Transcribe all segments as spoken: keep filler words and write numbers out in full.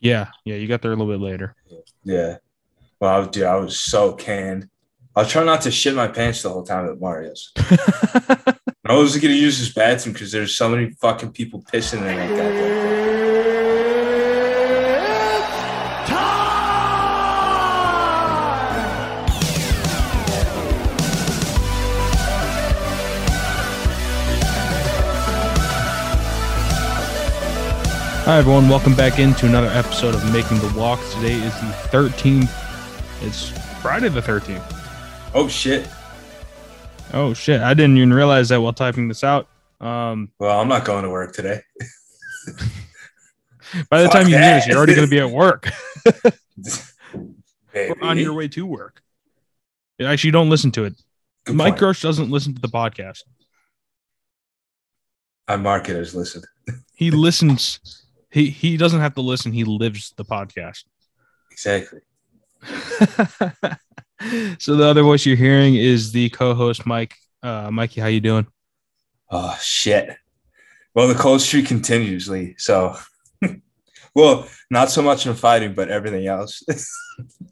Yeah, yeah, you got there a little bit later. Yeah. Wow, dude, I was so canned. I'll try not to shit my pants the whole time at Mario's. I was going to use this bathroom because there's so many fucking people pissing in that goddamn thing. Hi, everyone. Welcome back into another episode of Making the Walk. Today is the thirteenth. It's Friday the thirteenth. Oh, shit. Oh, shit. I didn't even realize that while typing this out. Um, well, I'm not going to work today. By the Fuck time you that. hear this, you're already going to be at work. Or on your way to work. Actually, don't listen to it. Good Mike point. Grosch doesn't listen to the podcast. I mark it as listen. He listens... He he doesn't have to listen. He lives the podcast. Exactly. So the other voice you're hearing is the co-host, Mike. Uh, Mikey, how you doing? Oh, shit. Well, the cold streak continues, Lee. So, well, not so much in fighting, but everything else.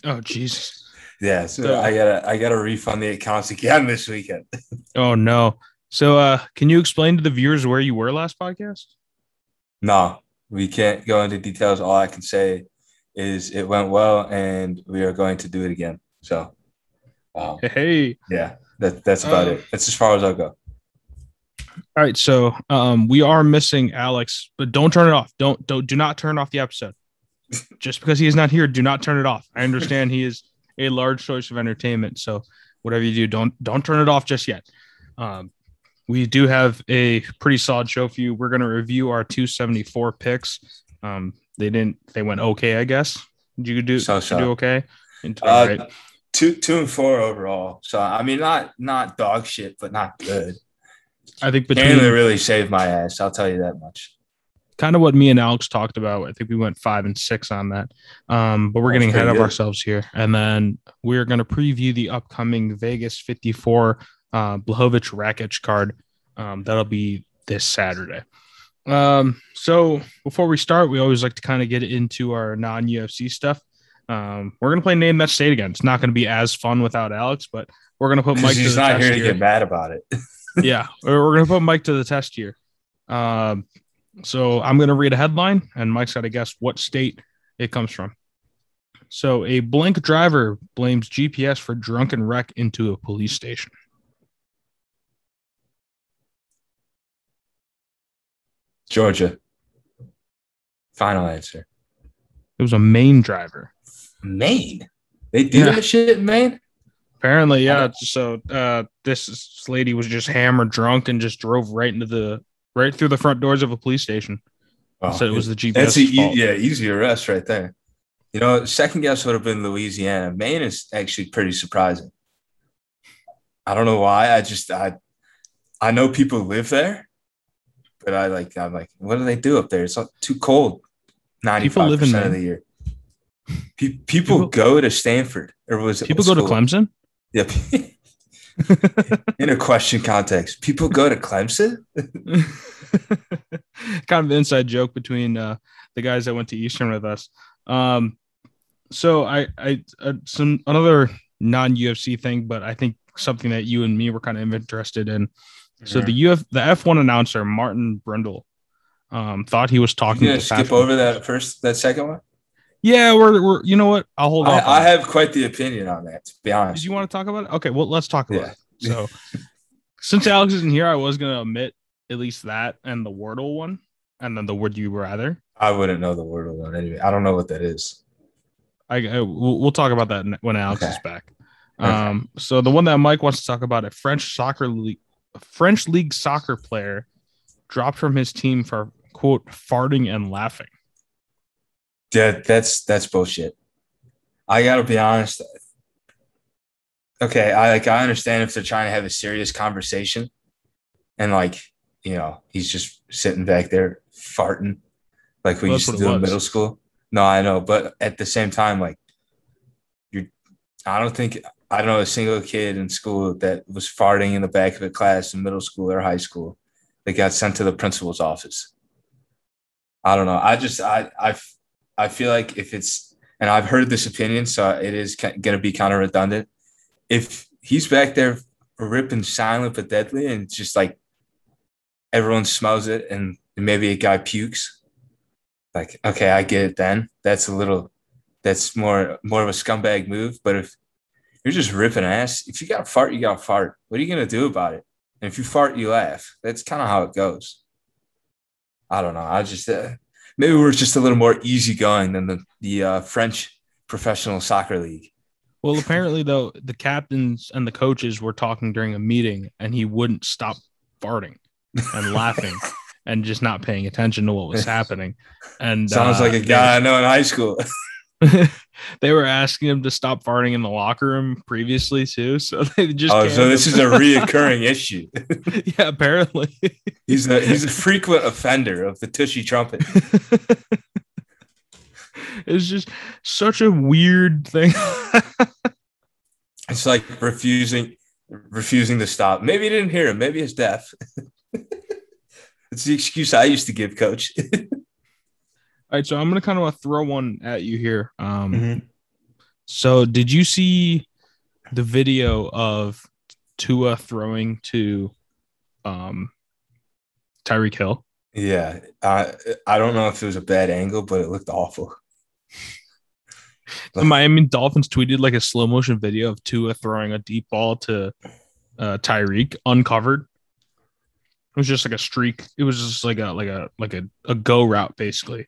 Oh, Jesus. Yeah, so uh, I gotta I gotta refund the accounts again this weekend. Oh, no. So uh, can you explain to the viewers where you were last podcast? No. We can't go into details. All I can say is it went well, and we are going to do it again. So, um, hey, yeah, that, that's about uh, it. That's as far as I'll go. All right, so um, we are missing Alex, but don't turn it off. Don't don't do not turn off the episode. Just because he is not here, do not turn it off. I understand he is a large source of entertainment. So whatever you do, don't don't turn it off just yet. Um, We do have a pretty solid show for you. We're going to review our two seventy-four picks. Um, they didn't. They went okay, I guess. Did you do so, so. You do okay? And, uh, right. Two, two and four overall. So I mean, not not dog shit, but not good. I think between Chandler really saved my ass. I'll tell you that much. Kind of what me and Alex talked about. I think we went five and six on that. Um, but we're That's getting ahead good. of ourselves here, and then we're going to preview the upcoming Vegas fifty-four. Uh, Błachowicz Rakić card. Um, that'll be this Saturday. Um, so before we start, we always like to kind of get into our non-U F C stuff. Um, we're going to play Name That State again. It's not going to be as fun without Alex, but we're going to put Mike to the test here. He's not here to get mad about it. Yeah, we're going to put Mike to the test here. Um, so I'm going to read a headline, and Mike's got to guess what state it comes from. So a blank driver blames G P S for drunken wreck into a police station. Georgia. Final answer. It was a Maine driver. Maine? They do yeah. that shit in Maine? Apparently, yeah. So uh, this lady was just hammered drunk and just drove right into the right through the front doors of a police station. Oh, so it was the G P S. That's a, fault. Yeah, easy arrest right there. You know, second guess would have been Louisiana. Maine is actually pretty surprising. I don't know why. I just I I know people live there. But I like, I'm like, what do they do up there? It's not too cold. ninety-five percent of the year. Pe- people, people go to Stanford. Or was it People go school? to Clemson? Yep. In a question context, people go to Clemson? Kind of an inside joke between uh, the guys that went to Eastern with us. Um, so I, I uh, some another non-U F C thing, but I think something that you and me were kind of interested in. So the Uf the F one announcer Martin Brundle um, thought he was talking. You gonna to skip over that first, that second one? Yeah, we're we're. You know what? I'll hold I, off on. I have quite the opinion on that. To be honest, did you want to talk about it? Okay, well, let's talk about yeah. it. So, since Alex isn't here, I was gonna omit at least that and the Wordle one, and then the Would You Rather. I wouldn't know the Wordle one anyway. I don't know what that is. I, I we'll, we'll talk about that when Alex okay. is back. Okay. Um, so the one that Mike wants to talk about, a French soccer league. A French league soccer player dropped from his team for, quote, farting and laughing. Yeah, that's that's bullshit. I got to be honest. Okay, I like I understand if they're trying to have a serious conversation and, like, you know, he's just sitting back there farting like we well, used to do in middle school. No, I know. But at the same time, like, you're I don't think – I don't know a single kid in school that was farting in the back of a class in middle school or high school that got sent to the principal's office. I don't know. I just, I, I, I feel like if it's, and I've heard this opinion, so it is going to be kind of redundant. If he's back there ripping silent but deadly and just like everyone smells it and maybe a guy pukes, like, okay, I get it then. That's a little, that's more more of a scumbag move. But if you're just ripping ass, if you got to fart, you got to fart. What are you going to do about it? And if you fart, you laugh. That's kind of how it goes. I don't know. I just uh, maybe we're just a little more easygoing than the the uh, French professional soccer league. Well, apparently though, the captains and the coaches were talking during a meeting, and he wouldn't stop farting and laughing and just not paying attention to what was happening. And sounds uh, like a guy yeah. I know in high school. They were asking him to stop farting in the locker room previously too, so they just. Oh, so this him. is a reoccurring issue. Yeah, apparently he's a he's a frequent offender of the Tushy trumpet. It's just such a weird thing. It's like refusing refusing to stop. Maybe he didn't hear him. Maybe he's deaf. It's the excuse I used to give, Coach. All right, so I'm going to kind of throw one at you here. Um, mm-hmm. So did you see the video of Tua throwing to um, Tyreek Hill? Yeah. I, I don't know if it was a bad angle, but it looked awful. The Miami Dolphins tweeted like a slow-motion video of Tua throwing a deep ball to uh, Tyreek, uncovered. It was just like a streak. It was just like a like a, like a, a go route, basically.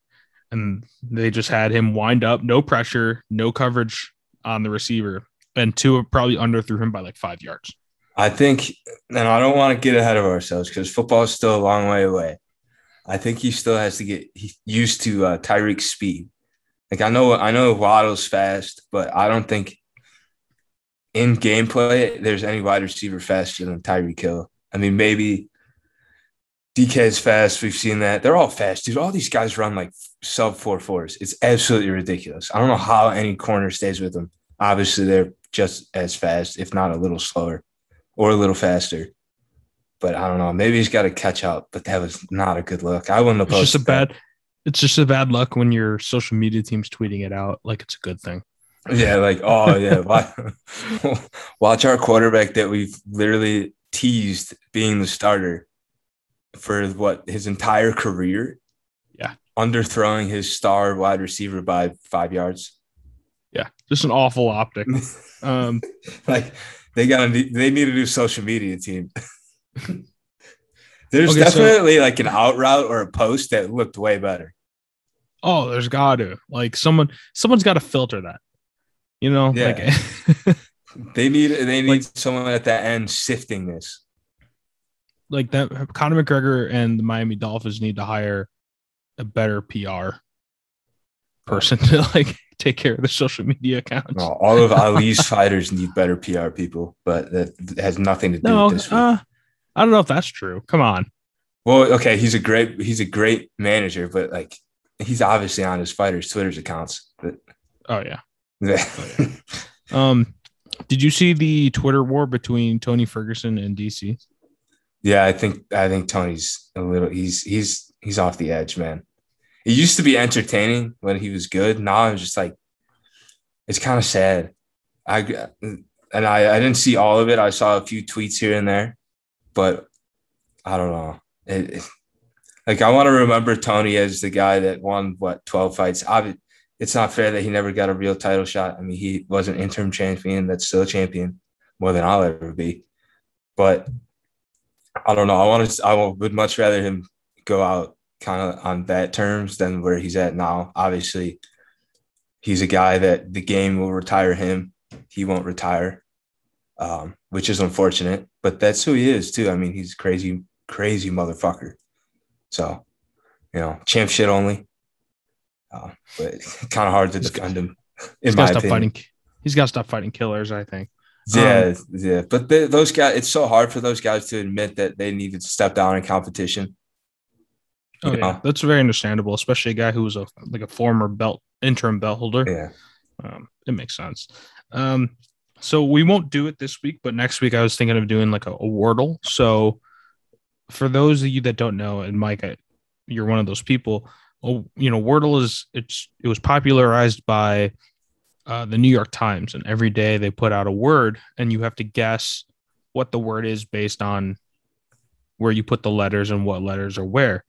And they just had him wind up, no pressure, no coverage on the receiver. And Tua probably underthrew him by like five yards. I think, and I don't want to get ahead of ourselves because football is still a long way away. I think he still has to get used to uh, Tyreek's speed. Like I know, I know Waddle's fast, but I don't think in gameplay there's any wide receiver faster than Tyreek Hill. I mean, maybe D K's fast. We've seen that. They're all fast, dude. All these guys run like sub four fours. It's absolutely ridiculous. I don't know how any corner stays with them. Obviously, they're just as fast, if not a little slower or a little faster. But I don't know. Maybe he's got to catch up. But that was not a good look. I wouldn't have posted. It's just a bad. It's just a bad luck when your social media team's tweeting it out like it's a good thing. Yeah, like oh yeah, watch, watch our quarterback that we've literally teased being the starter for what his entire career, yeah, underthrowing his star wide receiver by five yards, yeah, just an awful optic. Um, like they got to, they need a new social media team. There's okay, definitely so, like an out route or a post that looked way better. Oh, there's got to like someone, someone's got to filter that, you know. Yeah. Like they need, they need like, someone at that end sifting this. Like that, Conor McGregor and the Miami Dolphins need to hire a better P R person to like take care of the social media accounts. No, all of Ali's fighters need better P R people, but that has nothing to do no, with this. Uh, I don't know if that's true. Come on. Well, okay, he's a great he's a great manager, but like he's obviously on his fighters' Twitter's accounts. But oh yeah. oh, yeah. Um, did you see the Twitter war between Tony Ferguson and D C? Yeah, I think I think Tony's a little he's he's he's off the edge, man. It used to be entertaining when he was good. Now I'm just like, it's kind of sad. I and I, I didn't see all of it. I saw a few tweets here and there, but I don't know. It, it, like I want to remember Tony as the guy that won what twelve fights. I, it's not fair that he never got a real title shot. I mean, he was an interim champion that's still a champion more than I'll ever be, but. I don't know. I want to. I would much rather him go out kind of on that terms than where he's at now. Obviously, he's a guy that the game will retire him. He won't retire, um, which is unfortunate. But that's who he is too. I mean, he's a crazy, crazy motherfucker. So, you know, champ shit only. Uh, but it's kind of hard to defend him. In my opinion, fighting, he's got to stop fighting killers, I think. Yeah, um, yeah, but they, those guys, it's so hard for those guys to admit that they needed to step down in competition. Oh, you know? Yeah, that's very understandable, especially a guy who was a like a former belt interim belt holder. Yeah, um, it makes sense. Um, so we won't do it this week, but next week I was thinking of doing like a, a Wordle. So for those of you that don't know, and Mike, I, you're one of those people. you know, Wordle is it's it was popularized by uh, the New York Times, and every day they put out a word, and you have to guess what the word is based on where you put the letters and what letters are where.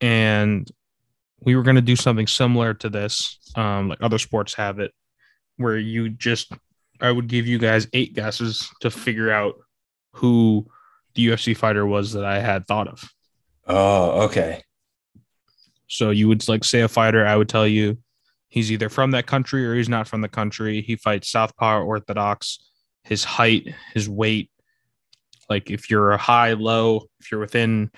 And we were going to do something similar to this, um, like other sports have it, where you just, I would give you guys eight guesses to figure out who the U F C fighter was that I had thought of. Oh, okay. So you would like say a fighter, I would tell you he's either from that country or he's not from the country. He fights Southpaw or Orthodox, his height, his weight. Like if you're a high, low, if you're within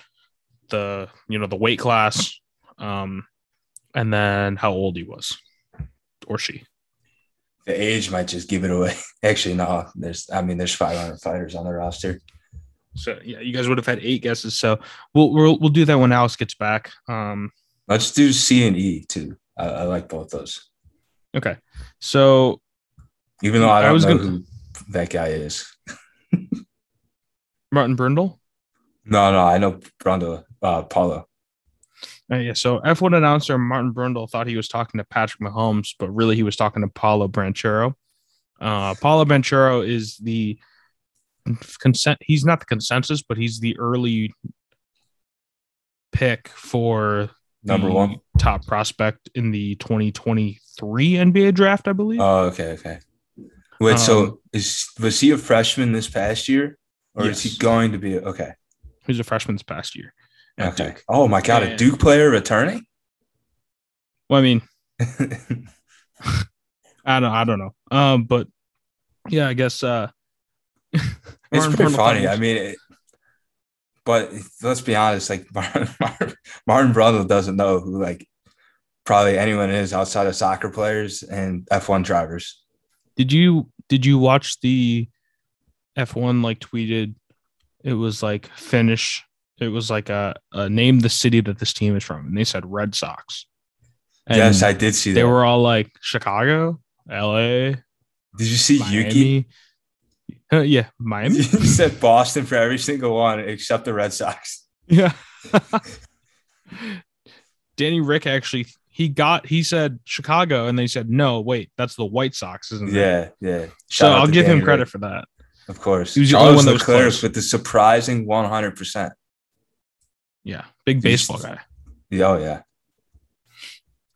the, you know, the weight class, um, and then how old he was or she. The age might just give it away. Actually, no. There's, I mean, there's five hundred fighters on the roster. So yeah, you guys would have had eight guesses. So we'll we'll we'll do that when Alex gets back. Um, let's do C and E too. I, I like both those. Okay. So even though I don't I was know gonna... who that guy is, Martin Brundle. No, no, I know Brundle. Uh, Paolo. Uh, yeah, so F one announcer Martin Brundle thought he was talking to Patrick Mahomes, but really he was talking to Paolo Banchero. Uh, Paolo Banchero is the consent. He's not the consensus, but he's the early pick for number one top prospect in the twenty twenty-three N B A draft, I believe. Oh, okay, okay. Wait, um, so is was he a freshman this past year, or yes. is he going to be? A, okay, he's a freshman this past year. Okay. Duke. Oh my God, and, a Duke player returning? Well, I mean, I don't, I don't know. Um, but yeah, I guess uh, it's pretty funny. Players. I mean, it, but let's be honest. Like Martin, Martin, Martin Brundle doesn't know who like probably anyone is outside of soccer players and F one drivers. Did you did you watch the F one like tweeted? It was like finish. It was like a, a name the city that this team is from. And they said Red Sox. And yes, I did see that. They were all like Chicago, L A. Did you see Miami. Yuki? Uh, yeah, Miami. You said Boston for every single one except the Red Sox. Yeah. Danny Rick actually, he got, he said Chicago. And they said, no, wait, that's the White Sox, isn't it? Yeah, yeah. Shout so I'll give Danny him credit Rick. For that. Of course. He was the only one that was close with the surprising one hundred percent. Yeah, big baseball he's, guy. Oh, yeah.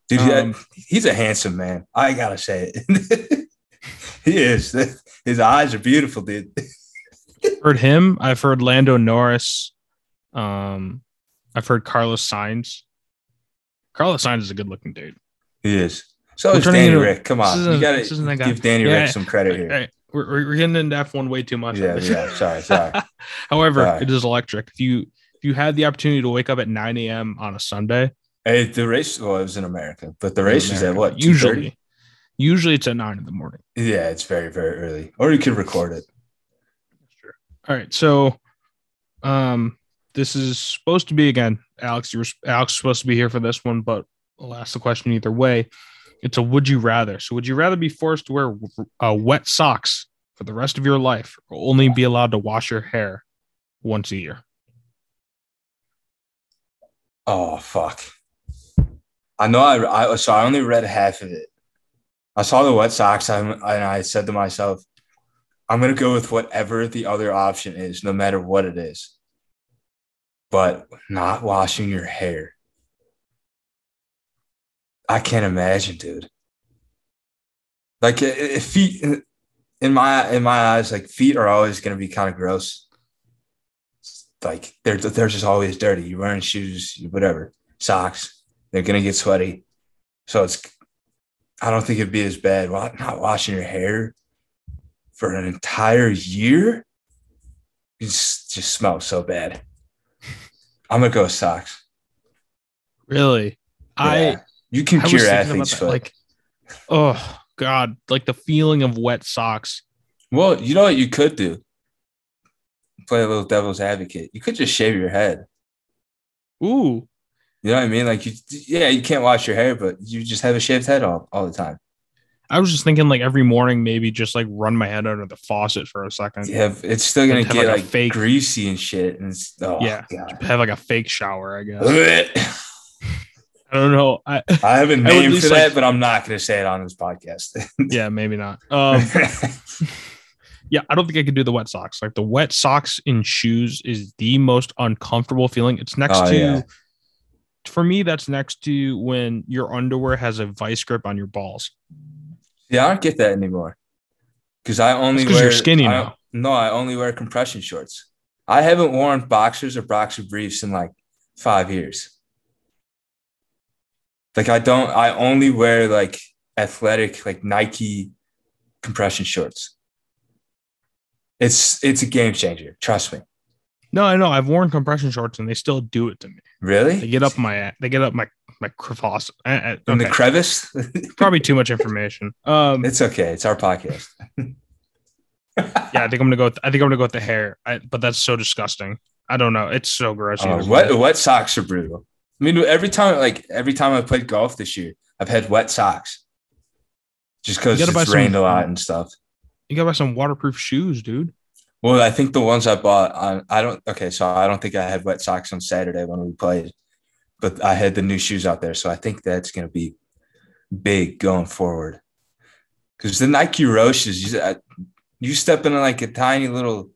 Dude, um, yeah, he's a handsome man. I got to say it. He is. His eyes are beautiful, dude. I've heard him. I've heard Lando Norris. Um, I've heard Carlos Sainz. Carlos Sainz is a good-looking dude. He is. So we're is Danny into, Rick. Come on. You got to give Danny yeah, Rick some credit right, here. Right. We're, we're getting into F one way too much. Yeah, yeah. Sorry, sorry. However, sorry. It is electric. If you... You had the opportunity to wake up at nine a.m. on a Sunday. Hey, the race well, it was in America, but the race is at what? Usually, usually it's at nine in the morning. Yeah, it's very, very early. Or you could record it. Sure. All right. So, um, this is supposed to be again, Alex. You were Alex was supposed to be here for this one, but I'll ask the question either way. It's a would you rather. So, would you rather be forced to wear uh, wet socks for the rest of your life, or only be allowed to wash your hair once a year? Oh, fuck. I know I, I so I only read half of it. I saw the wet socks I, and I said to myself, I'm going to go with whatever the other option is, no matter what it is. But not washing your hair. I can't imagine, dude. Like if feet in my in my eyes, like feet are always going to be kind of gross. Like they're they're just always dirty. You're wearing shoes, whatever, socks. They're gonna get sweaty. So it's, I don't think it'd be as bad. Not washing your hair for an entire year, it just, just smells so bad. I'm gonna go with socks. Really, yeah. I you can I cure athlete's foot. Like, oh God, like the feeling of wet socks. Well, you know what you could do. Play a little devil's advocate. You could just shave your head. Ooh. You know what I mean? Like, you, yeah, you can't wash your hair, but you just have a shaved head all, all the time. I was just thinking, like, every morning, maybe just, like, run my head under the faucet for a second. Yeah, it's still going to get, like, like fake, greasy and shit. And it's, oh, yeah, God. Have, like, a fake shower, I guess. I I don't know. I, I have a name I for that, like, but I'm not going to say it on this podcast. Yeah, maybe not. Um, yeah, I don't think I could do the wet socks. Like the wet socks in shoes is the most uncomfortable feeling. It's next oh, to, yeah. for me, that's next to when your underwear has a vice grip on your balls. Yeah, I don't get that anymore. Because I only wear. You're skinny I, now. No, I only wear compression shorts. I haven't worn boxers or boxer briefs in like five years. Like I don't, I only wear like athletic, like Nike compression shorts. It's, it's a game changer. Trust me. No, I know I've worn compression shorts and they still do it to me. Really? They get up my, they get up my, my crevice. Okay. In the crevice? Probably too much information. Um, it's okay. It's our podcast. Yeah. I think I'm going to go, with, I think I'm going to go with the hair, I, but that's so disgusting. I don't know. It's so gross. Uh, wet, wet socks are brutal. I mean, every time, like every time I played golf this year, I've had wet socks just because it's rained a lot and stuff. You gotta buy some waterproof shoes, dude. Well, I think the ones I bought, I, I don't. Okay, so I don't think I had wet socks on Saturday when we played, but I had the new shoes out there, so I think that's gonna be big going forward. Because the Nike Roches, you, you step into like a tiny little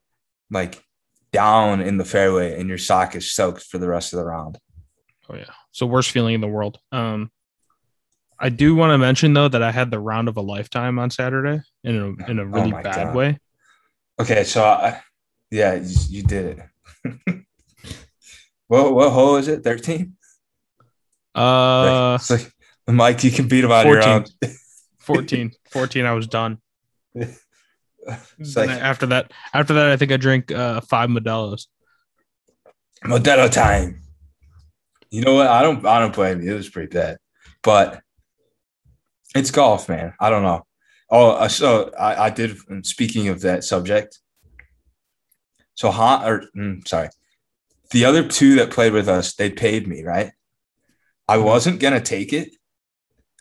like down in the fairway, and your sock is soaked for the rest of the round. Oh, yeah. So worst feeling in the world. Um, I do want to mention, though, that I had the round of a lifetime on Saturday in a, in a really oh bad God. way. Okay. So, I, yeah, you, you did it. what, what hole is it? thirteen? Uh, it's like, Mike, you can beat him out of your own. fourteen. fourteen. I was done. It's like, after that, after that, I think I drank uh, five Modelos. Modelo time. You know what? I don't I don't blame you. It was pretty bad. But it's golf, man. I don't know. Oh, so I, I did, speaking of that subject. So, ha, or mm, sorry. The other two that played with us, they paid me, right? I wasn't going to take it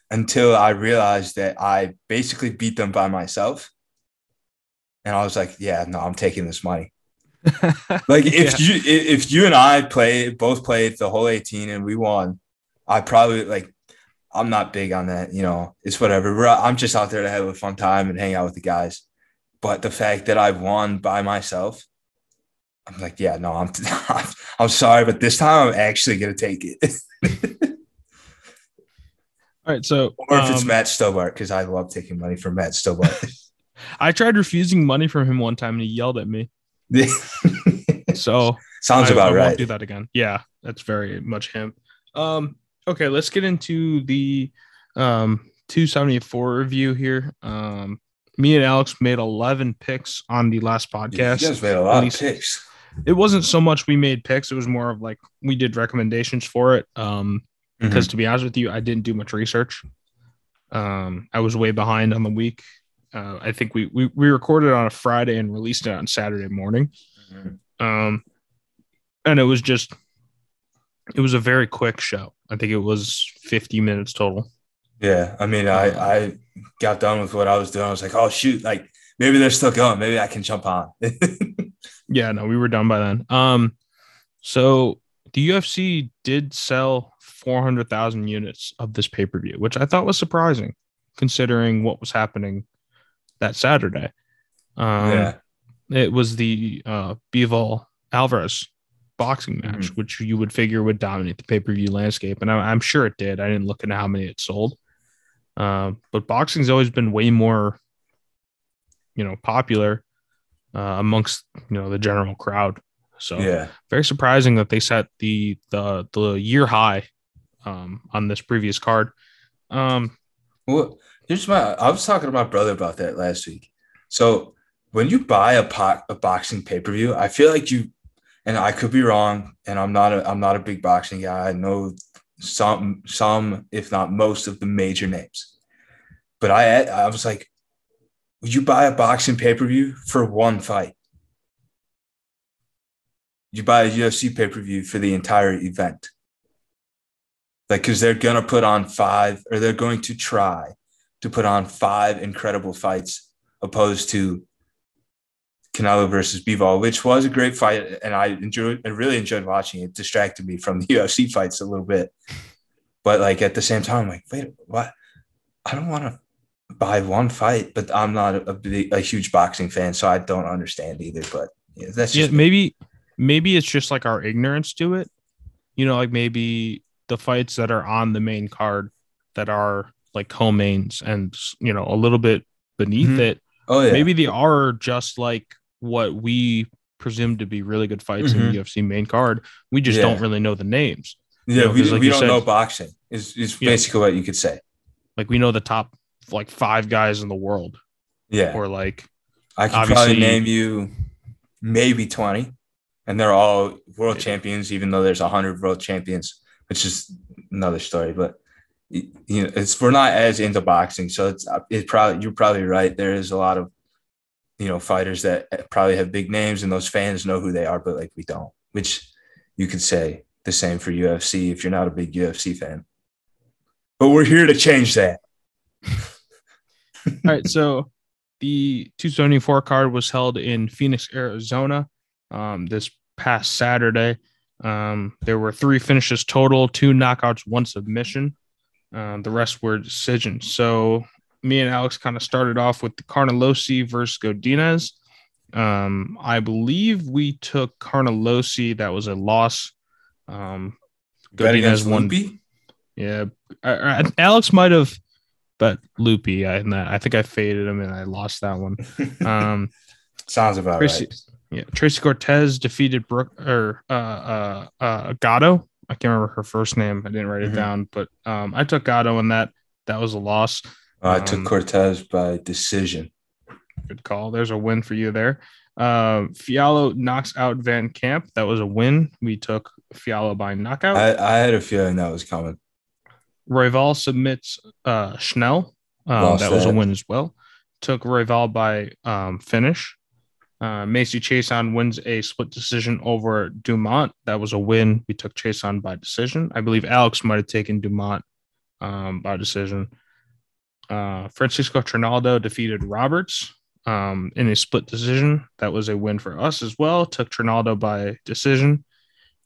until I realized that I basically beat them by myself. And I was like, yeah, no, I'm taking this money. Like if yeah. you if you and I play both played the whole eighteen and we won, I probably like I'm not big on that, you know, it's whatever. We're, I'm just out there to have a fun time and hang out with the guys. But the fact that I won by myself, I'm like, yeah, no, I'm I'm sorry, but this time I'm actually gonna take it. All right, so or if um, it's Matt Stobart, because I love taking money from Matt Stobart. I tried refusing money from him one time and he yelled at me. So sounds I, about I right. Won't do that again. Yeah, that's very much him. Um, okay, let's get into the um two seventy-four review here. Um, me and Alex made eleven picks on the last podcast. You guys made a lot of picks. It wasn't so much we made picks; it was more of like we did recommendations for it. Um, mm-hmm. Because to be honest with you, I didn't do much research. Um, I was way behind on the week. Uh, I think we, we we recorded on a Friday and released it on Saturday morning. Mm-hmm. Um, and it was just, it was a very quick show. I think it was fifty minutes total. Yeah. I mean, I, I got done with what I was doing. I was like, oh, shoot. Like maybe they're still going. Maybe I can jump on. Yeah, no, we were done by then. Um, so the U F C did sell four hundred thousand units of this pay-per-view, which I thought was surprising considering what was happening that Saturday. Um, yeah. It was the uh, Bivol Alvarez boxing match, mm-hmm. which you would figure would dominate the pay-per-view landscape. And I, I'm sure it did. I didn't look into how many it sold. Uh, but boxing's always been way more, you know, popular uh, amongst, you know, the general crowd. So yeah. Very surprising that they set the the, the year high um, on this previous card. Um, well, here's my, I was talking to my brother about that last week. So when you buy a, po- a boxing pay-per-view, I feel like you, and I could be wrong, and I'm not a, I'm not a big boxing guy. I know some, some, if not most of the major names, but I, I was like, would you buy a boxing pay-per-view for one fight? You buy a U F C pay-per-view for the entire event. Like, cause they're going to put on five, or they're going to try to put on five incredible fights opposed to Canelo versus Bivol, which was a great fight, and I enjoyed. I really enjoyed watching it. Distracted me from the U F C fights a little bit, But like at the same time, like, wait, what? I don't want to buy one fight, but I'm not a, a, big, a huge boxing fan, so I don't understand either. But yeah, that's just yeah, maybe maybe it's just like our ignorance to it. You know, like maybe the fights that are on the main card that are like co-mains and, you know, a little bit beneath mm-hmm. it. Oh yeah. Maybe they are just like what we presume to be really good fights mm-hmm. in the U F C main card. We just yeah. don't really know the names. Yeah, you know, we, like we don't said, know boxing. Is is yeah. basically what you could say. Like we know the top like five guys in the world. Yeah. Or like I can probably name you maybe twenty, and they're all world yeah. champions, even though there's a hundred world champions, which is another story. But you know, it's we're not as into boxing, so it's it probably you're probably right. There is a lot of you know fighters that probably have big names, and those fans know who they are, but like we don't. Which you could say the same for U F C if you're not a big U F C fan. But we're here to change that. All right, so the two seventy-four card was held in Phoenix, Arizona, um, this past Saturday. Um, there were three finishes total, two knockouts, one submission. Um, the rest were decisions. So me and Alex kind of started off with the Carnalosi versus Godinez. Um, I believe we took Carnalosi. That was a loss. Um, Godinez won. Loopy? Yeah, I, I, Alex might have, but loopy. I, I think I faded him and I lost that one. Um, Sounds about Tracy, right. Yeah, Tracy Cortez defeated Brooke or uh, uh, uh, Gatto. I can't remember her first name. I didn't write mm-hmm. it down, but um, I took Gatto in that. That was a loss. Uh, I um, took Cortez by decision. Good call. There's a win for you there. Uh, Fialo knocks out Van Camp. That was a win. We took Fialo by knockout. I, I had a feeling that was coming. Royval submits uh, Schnell. Um, that was that. a win as well. Took Royval by um, finish. Uh, Macy Chason wins a split decision over Dumont. That was a win. We took Chason by decision. I believe Alex might have taken Dumont um, by decision. Uh, Francisco Trinaldo defeated Roberts um, in a split decision. That was a win for us as well. Took Trinaldo by decision.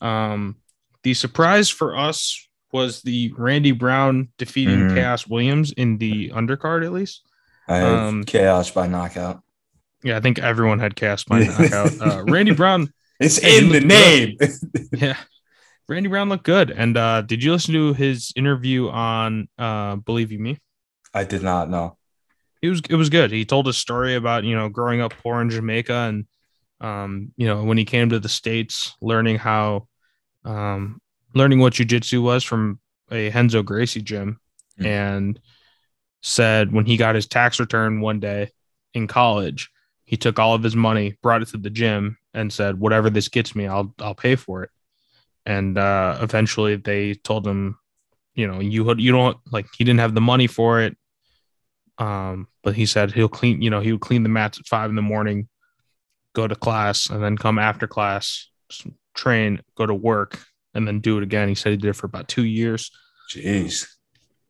Um, the surprise for us was the Randy Brown defeating mm-hmm. Chaos Williams in the undercard, at least. I had um, Chaos by knockout. Yeah, I think everyone had Chaos by knockout. Uh, Randy Brown. It's in the name. yeah. Randy Brown looked good. And uh, did you listen to his interview on uh, Believe You Me? I did not, no. It was it was good. He told a story about, you know, growing up poor in Jamaica and, um, you know, when he came to the States, learning how um, – learning what jiu-jitsu was from a Renzo Gracie gym mm-hmm. and said when he got his tax return one day in college, he took all of his money, brought it to the gym and said, whatever this gets me, I'll, I'll pay for it. And uh, eventually they told him, you know, you, you don't like, he didn't have the money for it. Um, but he said he'll clean, you know, he would clean the mats at five in the morning, go to class and then come after class, train, go to work. And then do it again. He said he did it for about two years. Jeez.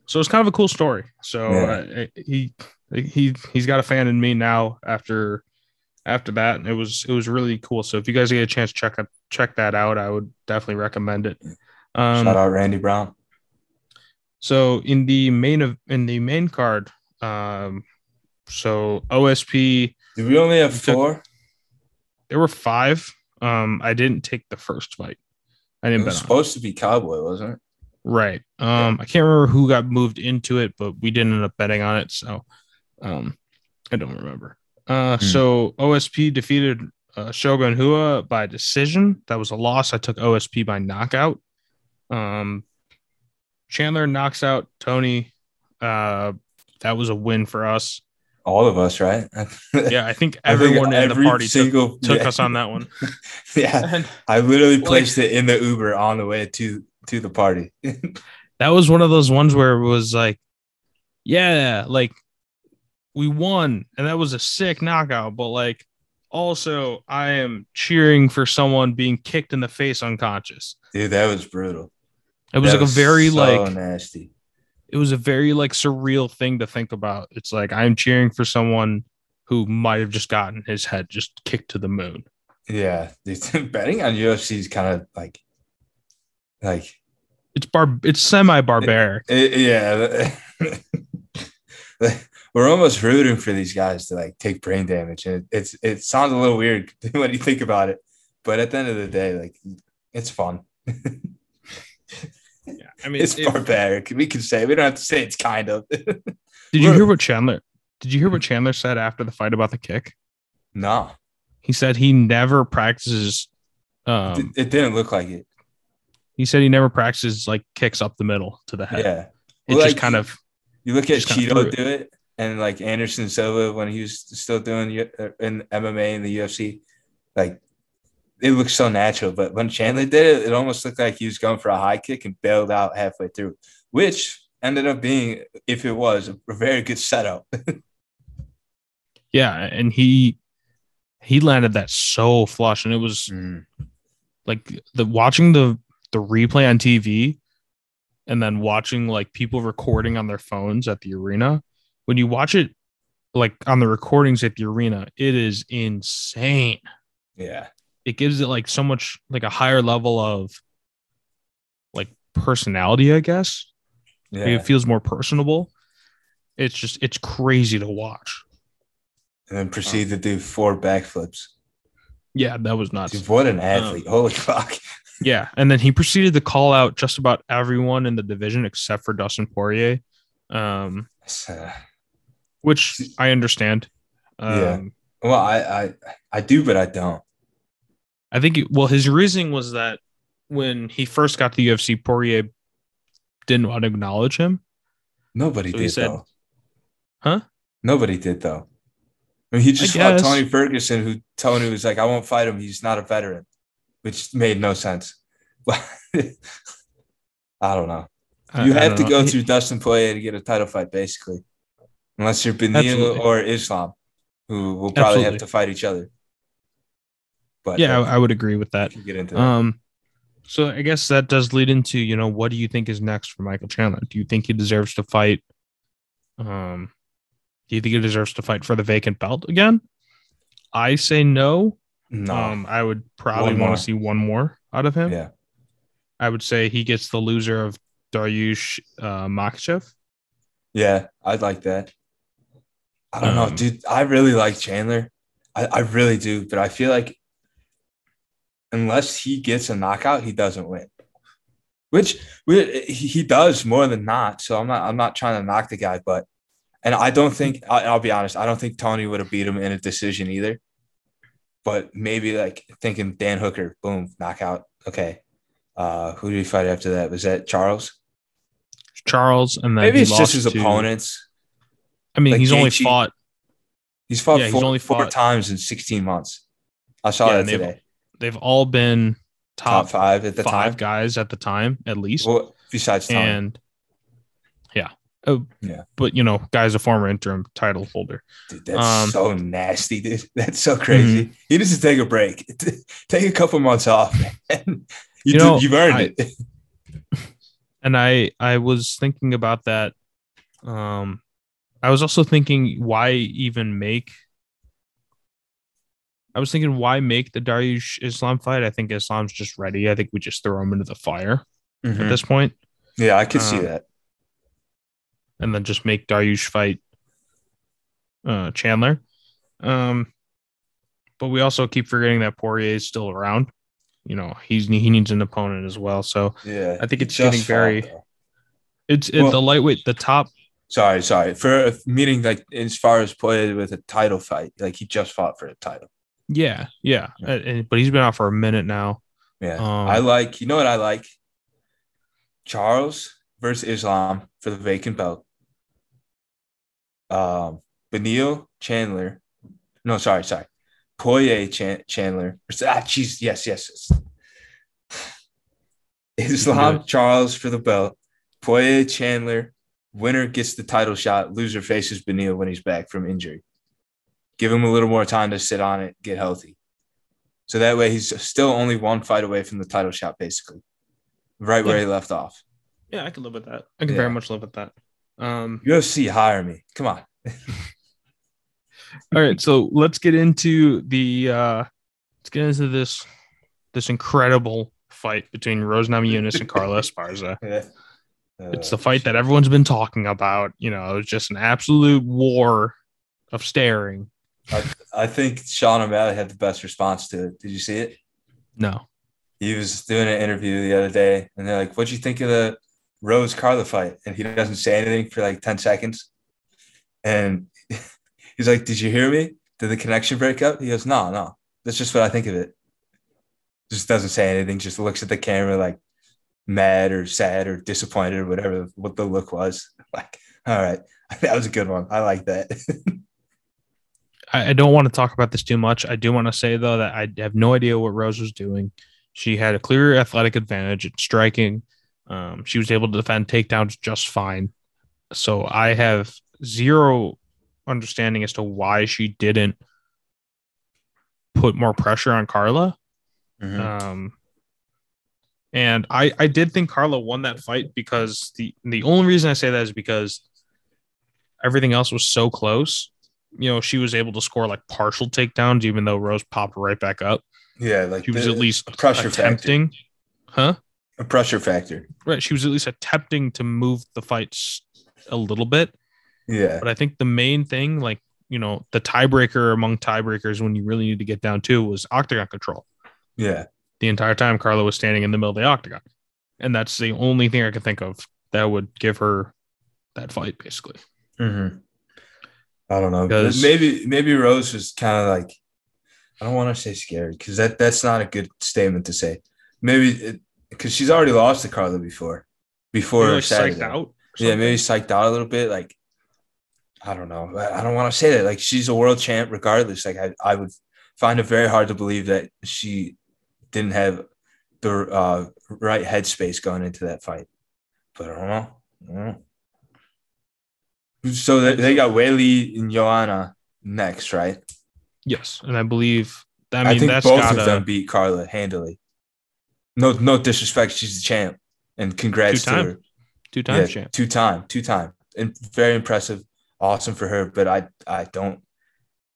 So it's kind of a cool story. So uh, he he he's got a fan in me now. After after that, and it was it was really cool. So if you guys get a chance, check up, check that out. I would definitely recommend it. Um, Shout out Randy Brown. So in the main of in the main card, um, so O S P. Did we only have took, four? There were five. Um, I didn't take the first fight. I didn't it was supposed to be Cowboy, wasn't it? Right. Um, I can't remember who got moved into it, but we didn't end up betting on it, so um, I don't remember. Uh, mm. So O S P defeated uh, Shogun Hua by decision. That was a loss. I took O S P by knockout. Um, Chandler knocks out Tony. Uh, that was a win for us. All of us, right? yeah, I think everyone I think in the party single, took, took yeah. us on that one. yeah, and, I literally placed like, it in the Uber on the way to to the party. that was one of those ones where it was like, yeah, like we won, and that was a sick knockout. But like, also, I am cheering for someone being kicked in the face unconscious. Dude, that was brutal. It was that like was a very so like nasty. It was a very like surreal thing to think about. It's like I'm cheering for someone who might have just gotten his head just kicked to the moon. Yeah, betting on U F C is kind of like, like It's bar. It's semi-barbaric. It, it, yeah. We're almost rooting for these guys to like take brain damage, and it, it's it sounds a little weird when you think about it, but at the end of the day, like it's fun. Yeah, I mean, it's it, barbaric. We can say we don't have to say it's kind of. Did you hear what Chandler? Did you hear what Chandler said after the fight about the kick? No, he said he never practices. Um, it didn't look like it. He said he never practices like kicks up the middle to the head. Yeah, it well, just like, kind of. You look at Cheeto do it. And like Anderson Silva, when he was still doing in M M A in the U F C, like it looked so natural. But when Chandler did it, it almost looked like he was going for a high kick and bailed out halfway through, which ended up being, if it was, a very good setup. Yeah, and he he landed that so flush, and it was mm. like the watching the the replay on T V, and then watching like people recording on their phones at the arena. When you watch it, like on the recordings at the arena, it is insane. Yeah. It gives it like so much, like a higher level of like personality, I guess. Yeah. It feels more personable. It's just, it's crazy to watch. And then proceed um, to do four backflips. Yeah, that was nuts. Dude, what an athlete. Um, Holy fuck. Yeah. And then he proceeded to call out just about everyone in the division except for Dustin Poirier. Um, so. Which I understand. Um, yeah. Well, I, I I do, but I don't. I think, it, well, his reasoning was that when he first got to the U F C, Poirier didn't want to acknowledge him. Nobody so did, said, though. Huh? Nobody did, though. I mean, he just I fought guess. Tony Ferguson, who Tony was like, I won't fight him. He's not a veteran, which made no sense. But I don't know. You I, have I to know. go through Dustin Poirier to get a title fight, basically. Unless you're Beneil Absolutely. or Islam, who will probably Absolutely. have to fight each other. But yeah, uh, I would agree with that. Get into that. Um, so I guess that does lead into, you know, what do you think is next for Michael Chandler? Do you think he deserves to fight? Um, do you think he deserves to fight for the vacant belt again? I say no. No. Um, I would probably want to see one more out of him. Yeah. I would say he gets the loser of Dariush uh, Makhachev. Yeah, I'd like that. I don't um, know, dude. I really like Chandler. I, I really do, but I feel like unless he gets a knockout, he doesn't win. Which we, he does more than not. So I'm not. I'm not trying to knock the guy, but and I don't think. I, I'll be honest. I don't think Tony would have beat him in a decision either. But maybe like thinking Dan Hooker, boom, knockout. Okay, uh, who did he fight after that? Was that Charles? Charles and then maybe it's just his to, opponents. I mean, like he's Gaethje, only fought. He's fought, yeah, four, he's only fought four times in sixteen months. I saw yeah, that today. They've, they've all been top, top five at the five time. guys at the time, at least. Well, besides Tony. And yeah, oh, yeah, but you know, guy's a former interim title holder. Dude, that's um, so nasty, dude. That's so crazy. Mm-hmm. He needs to take a break. Take a couple months off. Man. You, you know, did, you've earned I, it. And I, I was thinking about that. Um, I was also thinking, why even make? I was thinking, why make the Dariush Islam fight? I think Islam's just ready. I think we just throw him into the fire mm-hmm. at this point. Yeah, I could um, see that. And then just make Dariush fight uh, Chandler. Um, but we also keep forgetting that Poirier is still around. You know, he's he needs an opponent as well. So yeah, I think it's getting very fought, it's it, well, the lightweight, the top. Sorry, sorry. For meaning like as far as played with a title fight, like he just fought for a title. Yeah, yeah. yeah. And, but he's been out for a minute now. Yeah. Um, I like, you know what I like? Charles versus Islam for the vacant belt. Um, Beneil Chandler. No, sorry, sorry. Poirier Ch- Chandler. Ah, jeez. Yes, yes. Islam Charles for the belt. Poirier Chandler. Winner gets the title shot. Loser faces Beneil when he's back from injury. Give him a little more time to sit on it, get healthy. So that way he's still only one fight away from the title shot, basically. Right yeah. where he left off. Yeah, I can live with that. I can yeah. very much live with that. Um, U F C, hire me. Come on. All right, so let's get into the uh, let's get into this this incredible fight between Rose Namajunas and Carla Esparza. Yeah. Uh, it's the fight that everyone's been talking about. You know, it was just an absolute war of staring. I, I think Sean O'Malley had the best response to it. Did you see it? No. He was doing an interview the other day, and they're like, what'd you think of the Rose Carla fight? And he doesn't say anything for like ten seconds. And he's like, did you hear me? Did the connection break up? He goes, no, no. That's just what I think of it. Just doesn't say anything. Just looks at the camera like mad or sad or disappointed or whatever what the look was. Like, all right, that was a good one. I like that. I don't want to talk about this too much. I do want to say, though, that I have no idea what Rose was doing. She had a clear athletic advantage in striking. Um, she was able to defend takedowns just fine. So I have zero understanding as to why she didn't put more pressure on Carla. Mm-hmm. Um, and I, I did think Carla won that fight because the, the only reason I say that is because everything else was so close. You know, she was able to score like partial takedowns, even though Rose popped right back up. Yeah, like she was at least attempting, factor. huh? A pressure factor, right? She was at least attempting to move the fights a little bit. Yeah, but I think the main thing, like you know, the tiebreaker among tiebreakers when you really need to get down to was octagon control. Yeah, the entire time Carla was standing in the middle of the octagon, and that's the only thing I can think of that would give her that fight, basically. Mm-hmm. I don't know. Maybe maybe Rose was kind of like, I don't want to say scared because that, that's not a good statement to say. Maybe because she's already lost to Carla before. Before like Saturday. Psyched out yeah, maybe psyched out a little bit. Like, I don't know. I, I don't want to say that. Like, she's a world champ regardless. Like, I, I would find it very hard to believe that she didn't have the uh, right headspace going into that fight. But I don't know. I don't know. So they got Weili and Joanna next, right? Yes, and I believe I mean I think that's both gotta, of them beat Carla handily. No, no disrespect, she's the champ, and congrats to her. Two time yeah, champ, two time, two time, and very impressive, awesome for her. But I, I don't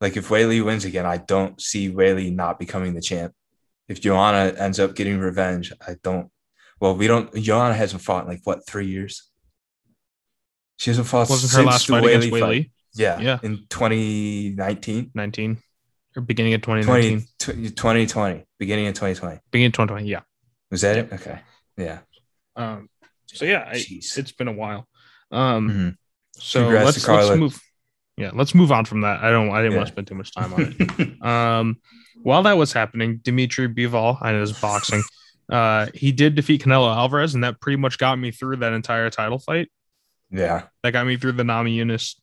like if Weili wins again. I don't see Weili not becoming the champ. If Joanna ends up getting revenge, I don't. Well, we don't. Joanna hasn't fought in like what three years. She hasn't fought Wasn't since her last the fight Weili against Weili. Yeah, yeah, in twenty nineteen. nineteen. Or beginning of twenty nineteen. twenty, twenty twenty. Beginning of twenty twenty. Beginning of twenty twenty, yeah. Was that it? Okay. Yeah. Um. So, yeah, I, it's been a while. Um. Mm-hmm. So, let's, let's move. Yeah, let's move on from that. I don't. I didn't yeah. want to spend too much time on it. um. While that was happening, Dimitri Bivol, I know his boxing, uh, he did defeat Canelo Alvarez, and that pretty much got me through that entire title fight. Yeah, that got me through the Namajunas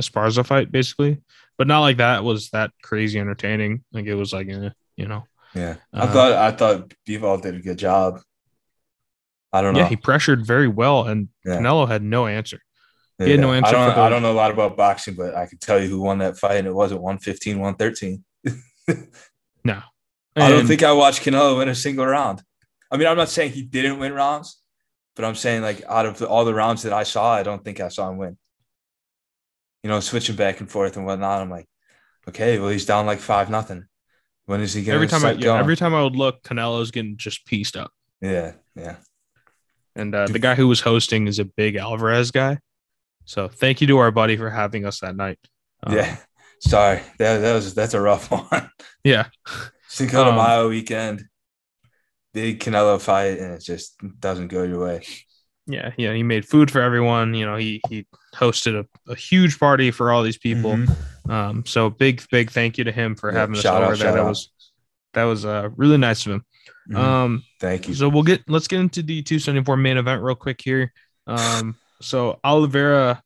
Esparza fight, basically. But not like that was that crazy entertaining. Like it was like, eh, you know. Yeah, I uh, thought I thought Bivol did a good job. I don't know. Yeah, he pressured very well, and yeah. Canelo had no answer. He yeah. had no answer. I don't, for I don't know a lot about boxing, but I can tell you who won that fight, and it wasn't one fifteen, one thirteen. No, and I don't think I watched Canelo win a single round. I mean, I'm not saying he didn't win rounds. But I'm saying, like, out of all the rounds that I saw, I don't think I saw him win. You know, switching back and forth and whatnot. I'm like, okay, well, he's down like five nothing. When is he gonna every time I, yeah, every time I would look, Canelo's getting just pieced up. Yeah, yeah. And uh, the guy who was hosting is a big Alvarez guy. So thank you to our buddy for having us that night. Um, yeah, sorry, that, that was that's a rough one. Yeah, Cinco de um, Mayo weekend. Big Canelo fight, and it just doesn't go your way. Yeah, yeah. He made food for everyone. You know, he he hosted a, a huge party for all these people. Mm-hmm. Um, so big, big thank you to him for yeah, having us over there. That out. was that was uh, really nice of him. Mm-hmm. Um, thank you. So we'll get let's get into the two seventy-four main event real quick here. Um, so Oliveira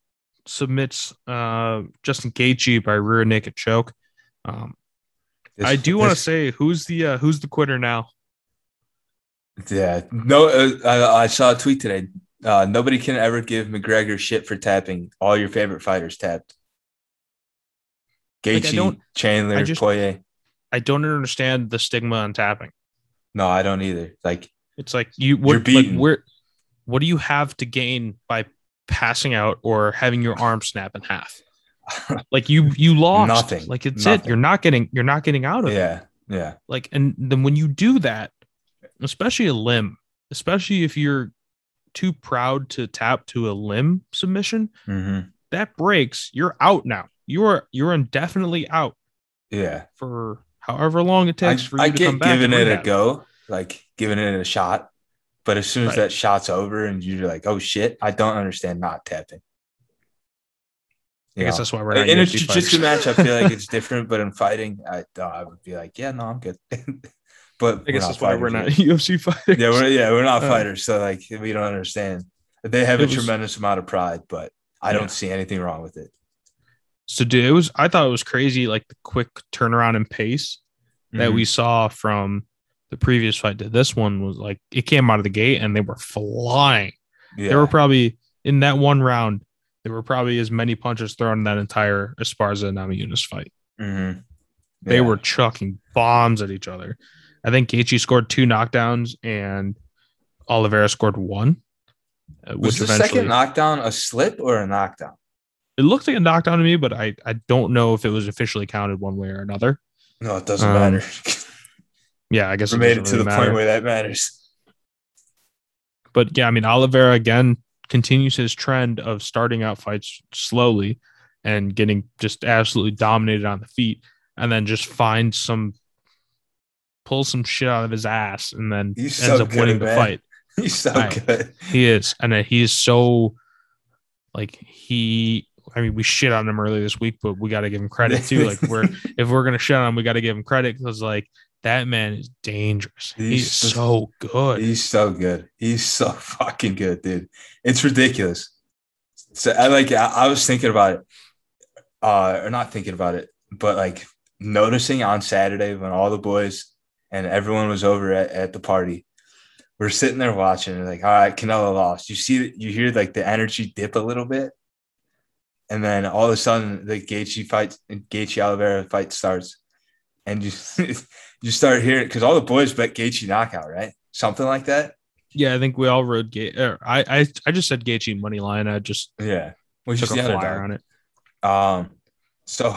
submits uh, Justin Gaethje by rear naked choke. Um, this, I do want to say who's the uh, who's the quitter now. Yeah, no, uh, I, I saw a tweet today. Uh, nobody can ever give McGregor shit for tapping. All your favorite fighters tapped. Gaethje, like Chandler, I just, Poirier. I don't understand the stigma on tapping. No, I don't either. Like it's like you. What, you're beaten. Like, where, what do you have to gain by passing out or having your arm snap in half? Like you, you lost. Nothing. Like it's Nothing. it. You're not getting. You're not getting out of yeah. it. Yeah, yeah. Like and then when you do that. especially a limb, especially if you're too proud to tap to a limb submission, mm-hmm. that breaks, you're out now. You are you're indefinitely out. Yeah. For however long it takes I, for you I to get come back. I get giving it a go, like giving it a shot. But as soon as right. that shot's over and you're like, oh shit, I don't understand not tapping. You I guess know? That's why we're not in a jiu-jitsu match. I feel like it's different, but in fighting, I, I would be like, yeah, no, I'm good. But I guess that's why we're not U F C fighters. Yeah, we're yeah, we're not uh, fighters. So like we don't understand. They have a was, tremendous amount of pride, but I yeah. don't see anything wrong with it. So dude, it was I thought it was crazy, like the quick turnaround and pace that mm-hmm. we saw from the previous fight to this one. Was like it came out of the gate and they were flying. Yeah. They were probably in that one round, there were probably as many punches thrown in that entire Esparza and Namajunas fight. Mm-hmm. Yeah. They were chucking bombs at each other. I think Gaethje scored two knockdowns and Oliveira scored one. Uh, was the second knockdown a slip or a knockdown? It looked like a knockdown to me, but I, I don't know if it was officially counted one way or another. No, it doesn't um, matter. Yeah, I guess we made it to the point where that matters. But yeah, I mean, Oliveira again continues his trend of starting out fights slowly and getting just absolutely dominated on the feet, and then just find some. Pull some shit out of his ass and then he's ends so up good, winning man. The fight. He's so right. good. He is. And he is so like he, I mean, we shit on him earlier this week, but we got to give him credit too. Like we're, if we're going to shit on him, we got to give him credit. Cause like that man is dangerous. He's, he's so, so good. He's so good. He's so fucking good, dude. It's ridiculous. So I like, I, I was thinking about it uh, or not thinking about it, but like noticing on Saturday when all the boys, and everyone was over at, at the party. We're sitting there watching and like, all right, Canelo lost. You see, you hear like the energy dip a little bit. And then all of a sudden the Gaethje fight, Gaethje Oliveira fight starts. And you, you start hearing, because all the boys bet Gaethje knockout, right? Something like that. Yeah, I think we all rode Gaethje. I, I I just said Gaethje money line. I just yeah, we took a flyer on it. Um, so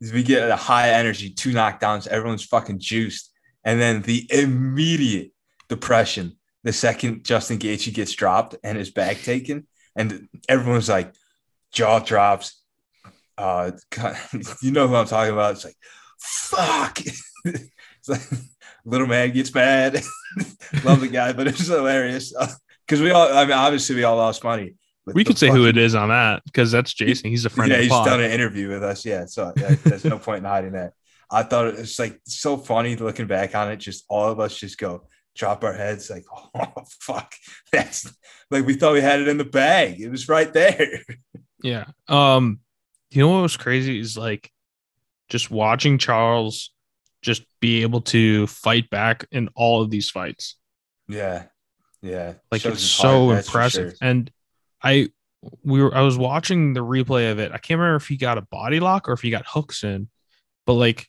we get a high energy, two knockdowns. Everyone's fucking juiced. And then the immediate depression, the second Justin Gaethje gets dropped and his bag taken, and everyone's like, jaw drops. Uh, you know who I'm talking about. It's like, fuck. It's like, little man gets mad. Love the guy, but it's hilarious. Because we all, I mean, obviously we all lost money. We could say fucking, who it is on that, because that's Jason. He's a friend yeah, of the pod. Yeah, he's done an interview with us. Yeah, so yeah, there's no point in hiding that. I thought it was like so funny looking back on it. Just all of us just go drop our heads like, oh, fuck. That's like we thought we had it in the bag. It was right there. Yeah. Um, you know what was crazy is like just watching Charles just be able to fight back in all of these fights. Yeah. Yeah. Like it's so impressive. And I we were I was watching the replay of it. I can't remember if he got a body lock or if he got hooks in, but like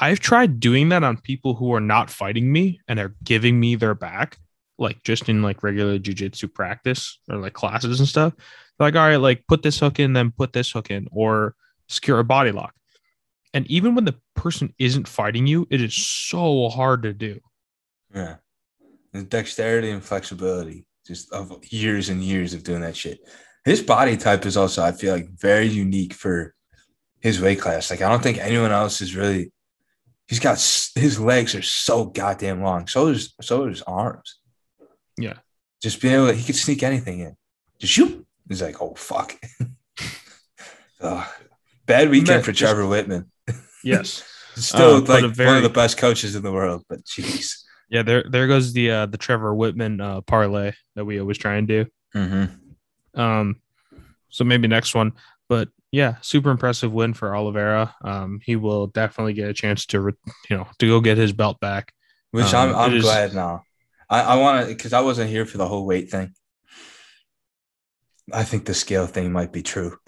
I've tried doing that on people who are not fighting me and are giving me their back, like just in like regular jujitsu practice or like classes and stuff. They're like, all right, like put this hook in, then put this hook in or secure a body lock. And even when the person isn't fighting you, it is so hard to do. Yeah. The dexterity and flexibility just of years and years of doing that shit. His body type is also, I feel like, very unique for his weight class. Like, I don't think anyone else is really, he's got, his legs are so goddamn long. So is, so is his arms. Yeah. Just being able to, he could sneak anything in. Just shoot. He's like, oh, fuck. Oh, bad weekend Matt, for Trevor just, Whitman. Yes. Still um, like very, one of the best coaches in the world, but jeez. Yeah. There, there goes the, uh, the Trevor Whitman uh, parlay that we always try and do. Mm-hmm. Um, so maybe next one, but yeah, super impressive win for Oliveira. Um, he will definitely get a chance to, re- you know, to go get his belt back. Which um, I'm, I'm glad is... now. I, I want to, because I wasn't here for the whole weight thing. I think the scale thing might be true.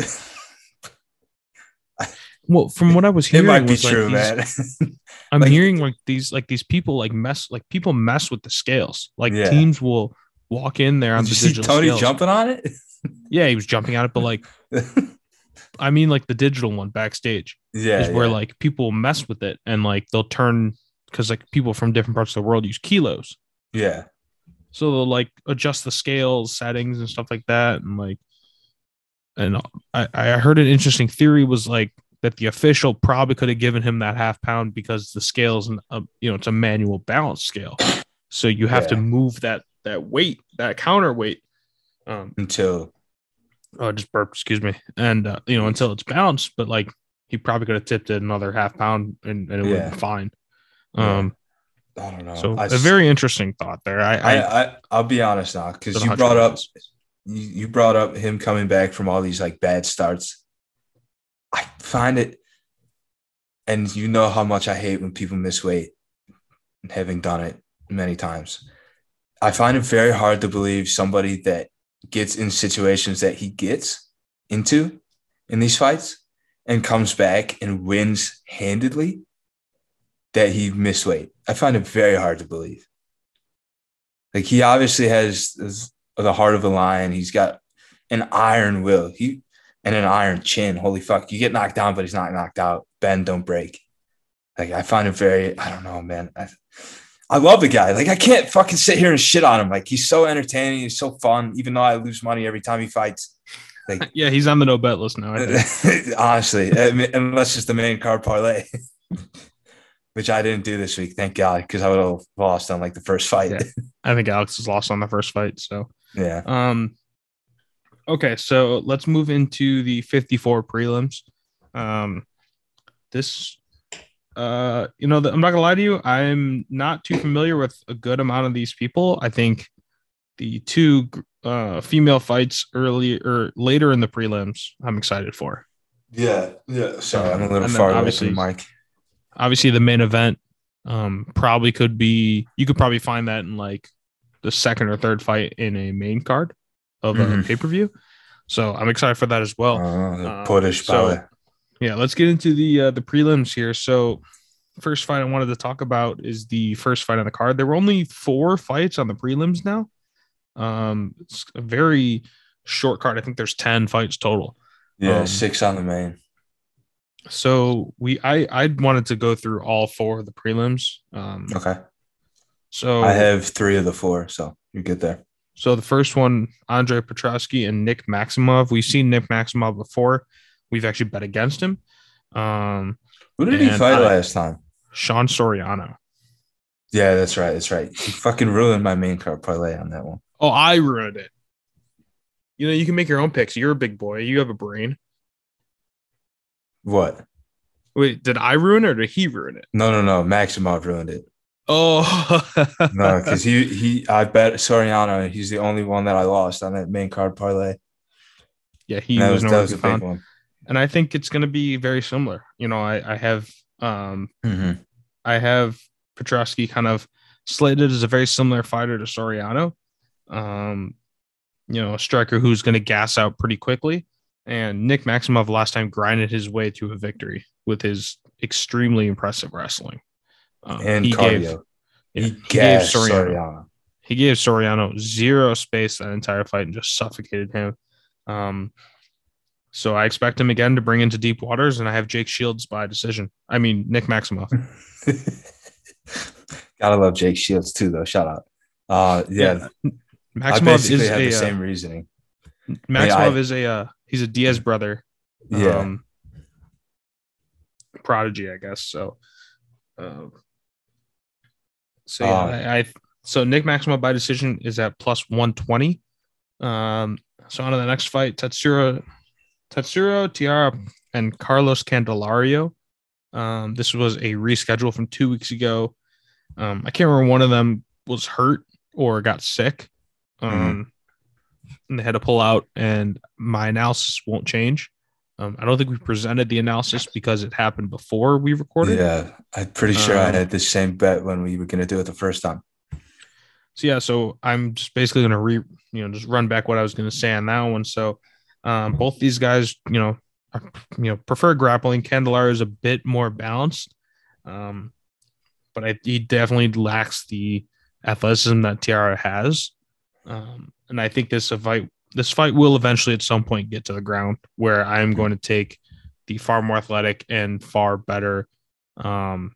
Well, from what I was hearing, it might be true, like these, man. I'm like, hearing like these, like these people like mess, like people mess with the scales. Like yeah. teams will walk in there on Did the you digital see Tony scales. Jumping on it? Yeah, he was jumping on it, but like. I mean, like the digital one backstage yeah, is where yeah. like people mess with it and like they'll turn because like people from different parts of the world use kilos Yeah. So they'll like adjust the scales, settings, and stuff like that, and like, and I, I heard an interesting theory was like that the official probably could have given him that half pound because the scales and uh, you know, it's a manual balance scale, so you have yeah. to move that that weight, that counter weight, um, until oh, I just burped, excuse me, and uh, you know, until it's balanced. But like he probably could have tipped it another half pound and, and it yeah. would have been fine. Yeah. Um, I don't know. So I, a very interesting thought there. I, I, I I'll be honest now, because you brought up you, you brought up him coming back from all these like bad starts. I find it, and you know how much I hate when people miss weight, having done it many times. I find it very hard to believe somebody that gets in situations that he gets into in these fights and comes back and wins handedly, that he missed weight. I find it very hard to believe. Like, he obviously has, has the heart of a lion. He's got an iron will. He and an iron chin. Holy fuck. You get knocked down, but he's not knocked out. Bend, don't break. Like, I find it very, I don't know, man. I, I love the guy. Like, I can't fucking sit here and shit on him. Like, he's so entertaining. He's so fun, even though I lose money every time he fights. Like, yeah, he's on the no bet list now, I think. Honestly, I mean, unless it's the main card parlay. Which I didn't do this week, thank God, because I would have lost on like the first fight. Yeah. I think Alex was lost on the first fight. So yeah. Um. Okay, so let's move into the fifty-four prelims. Um, this, uh, you know, the, I'm not gonna lie to you, I'm not too familiar with a good amount of these people. I think the two uh, female fights early or later in the prelims, I'm excited for. Yeah, yeah. Sorry, um, I'm a little far away from Mike. Obviously, the main event um, probably could be – you could probably find that in, like, the second or third fight in a main card of mm-hmm. a pay-per-view. So I'm excited for that as well. Oh, the um, Polish so, power. Yeah, let's get into the uh, the prelims here. So first fight I wanted to talk about is the first fight on the card. There were only four fights on the prelims now. Um, it's a very short card. I think there's ten fights total. Yeah, um, six on the main. So we, I, I wanted to go through all four of the prelims. Um, okay. So I have three of the four, so you get there. So the first one, Andrei Petrosky and Nick Maximov. We've seen Nick Maximov before. We've actually bet against him. Um, Who did he fight I, last time? Sean Soriano. Yeah, that's right. That's right. He fucking ruined my main card parlay on that one. Oh, I ruined it. You know, you can make your own picks. You're a big boy. You have a brain. What? Wait, did I ruin it or did he ruin it? No, no, no. Maximov ruined it. Oh. No, because he, he, I bet Soriano, he's the only one that I lost on that main card parlay. Yeah, he was, was, that was a big one. And I think it's going to be very similar. You know, I, I have, um, mm-hmm. I have Petrosky kind of slated as a very similar fighter to Soriano. Um, you know, a striker who's going to gas out pretty quickly. And Nick Maximov last time grinded his way to a victory with his extremely impressive wrestling. Um, and he cardio. Gave, he, he, gave Soriano, Soriano. he gave Soriano zero space that entire fight and just suffocated him. Um, so I expect him again to bring into deep waters, and I have Jake Shields by decision. I mean, Nick Maximov. Gotta love Jake Shields too, though. Shout out. Uh, yeah. yeah. Maximov I basically is have a, the same uh, reasoning. Maximov I, is a... Uh, He's a Diaz brother, yeah, um, prodigy, I guess. So, um, so yeah, uh, I, I so Nick Maximov by decision is at plus one twenty. Um, so on to the next fight, Tatsuro, Tatsuro Tiara and Carlos Candelario. Um, this was a reschedule from two weeks ago. Um, I can't remember, one of them was hurt or got sick. Um. Mm-hmm. And they had to pull out, and my analysis won't change. Um, I don't think we presented the analysis because it happened before we recorded. Yeah, I'm pretty sure um, I had the same bet when we were going to do it the first time. So, yeah, so I'm just basically going to re, you know, just run back what I was going to say on that one. So um, both these guys, you know, are, you know, prefer grappling. Candelario is a bit more balanced, um, but I, he definitely lacks the athleticism that Tiara has. Um, And I think this fight, this fight will eventually at some point get to the ground, where I am going to take the far more athletic and far better um,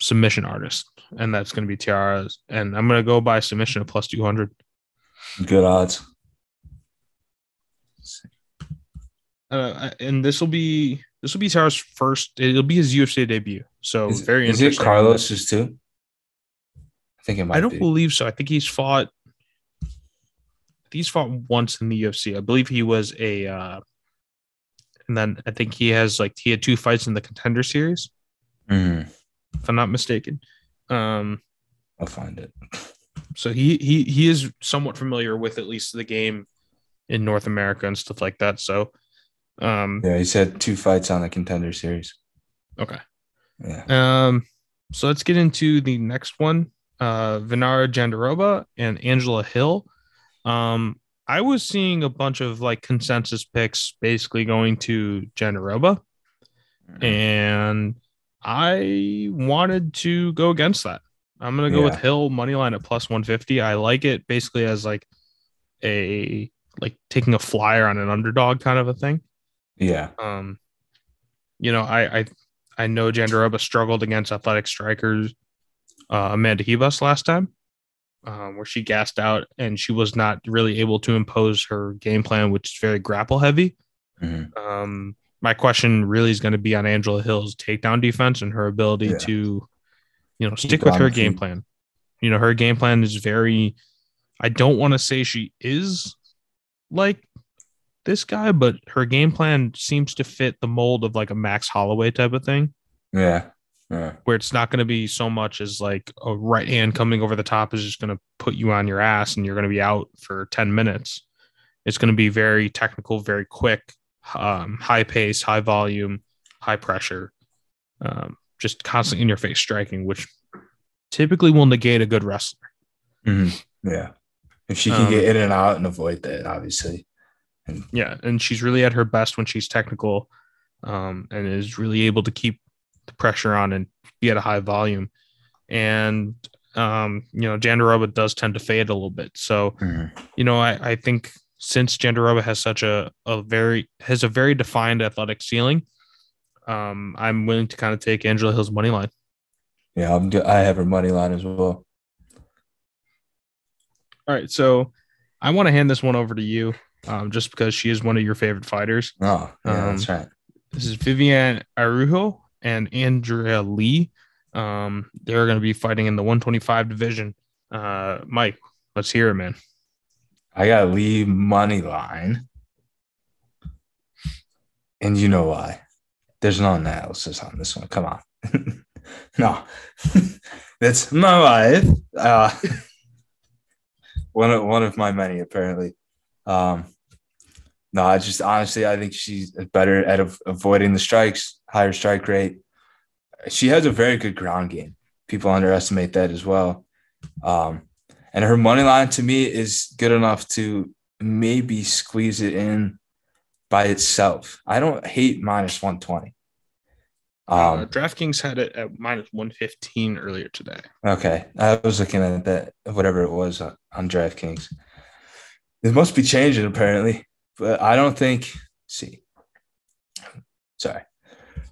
submission artist, and that's going to be Tiara. And I'm going to go by submission at plus two hundred. Good odds. Uh, and this will be this will be Tiara's first. It'll be his U F C debut. So is, very is interesting. Is it Carlos's too? I think it might. I don't be. believe so. I think he's fought. I think he's fought once in the U F C. I believe he was a. Uh, and then I think he has like he had two fights in the Contender Series. Mm. If I'm not mistaken, um, I'll find it. So he he he is somewhat familiar with at least the game in North America and stuff like that. So. Um, yeah, he's had two fights on the Contender Series. Okay. Yeah. Um, so let's get into the next one. Uh, Vinara Jandiroba and Angela Hill. Um, I was seeing a bunch of like consensus picks basically going to Jandiroba, mm-hmm. and I wanted to go against that. I'm gonna go yeah. with Hill money line at plus one fifty. I like it basically as like a like taking a flyer on an underdog kind of a thing. Yeah. Um, you know, I I, I know Jandiroba struggled against athletic strikers, uh, Amanda Hebus last time, um, where she gassed out and she was not really able to impose her game plan, which is very grapple heavy. Mm-hmm. Um, my question really is going to be on Angela Hill's takedown defense and her ability yeah. to, you know, stick with her game plan. You know, her game plan is very. I don't want to say she is like. This guy, but her game plan seems to fit the mold of like a Max Holloway type of thing. Yeah. yeah. Where it's not going to be so much as like a right hand coming over the top is just going to put you on your ass and you're going to be out for ten minutes. It's going to be very technical, very quick, um, high pace, high volume, high pressure, um, just constantly in your face striking, which typically will negate a good wrestler. Mm-hmm. Yeah. If she can um, get in and out and avoid that, obviously. Yeah, and she's really at her best when she's technical, um, and is really able to keep the pressure on and be at a high volume. And, um, you know, Jandiroba does tend to fade a little bit. So, mm-hmm. you know, I, I think since Jandiroba has such a, a very has a very defined athletic ceiling, um, I'm willing to kind of take Angela Hill's money line. Yeah, I'm do- I have her money line as well. All right, so I want to hand this one over to you. Um, just because she is one of your favorite fighters. Oh, yeah, um, that's right. This is Viviane Araújo and Andrea Lee. Um, they're going to be fighting in the one twenty-five division. Uh, Mike, let's hear it, man. I got Lee money line. And you know why. There's no analysis on this one. Come on. No. That's my wife. Uh, one, of, one of my many, apparently. Um, no, I just honestly, I think she's better at av- avoiding the strikes, higher strike rate. She has a very good ground game. People underestimate that as well. Um, and her money line to me is good enough to maybe squeeze it in by itself. I don't hate minus one twenty. Um, uh, DraftKings had it at minus one fifteen earlier today. Okay. I was looking at that, whatever it was on, on DraftKings. It must be changing, apparently, but I don't think – see. Sorry.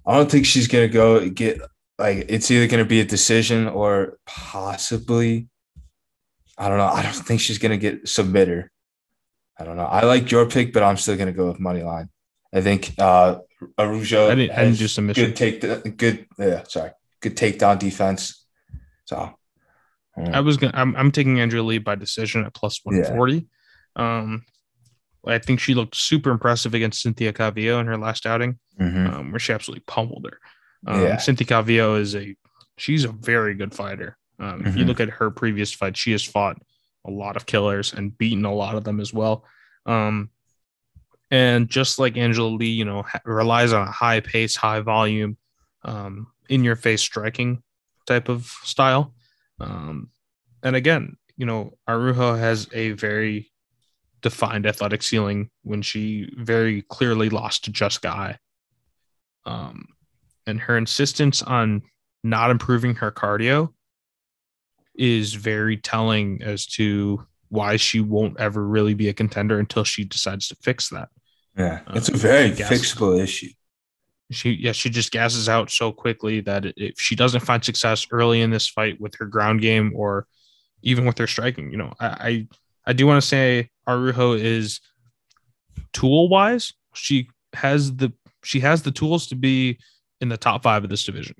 I don't think she's going to go get – like, it's either going to be a decision or possibly – I don't know. I don't think she's going to get submitter. I don't know. I like your pick, but I'm still going to go with money line. I think uh, Araújo I didn't, has I didn't do submission. good take – good yeah, sorry, good takedown defense. So um, I was going I'm, I'm taking Andrea Lee by decision at plus one forty. Yeah. Um, I think she looked super impressive against Cynthia Calvillo in her last outing, mm-hmm. um, where she absolutely pummeled her. Um, yeah. Cynthia Calvillo is a she's a very good fighter. Um, mm-hmm. If you look at her previous fight, she has fought a lot of killers and beaten a lot of them as well. Um, and just like Angela Lee, you know, ha- relies on a high pace, high volume, um, in your face striking type of style. Um, and again, you know, Araújo has a very defined athletic ceiling when she very clearly lost to Jessica Eye. Um, and her insistence on not improving her cardio is very telling as to why she won't ever really be a contender until she decides to fix that. Yeah, it's um, a very fixable issue. She yeah, she just gasses out so quickly that if she doesn't find success early in this fight with her ground game or even with her striking, you know, I I, I do want to say Araujo is tool wise. She has the she has the tools to be in the top five of this division.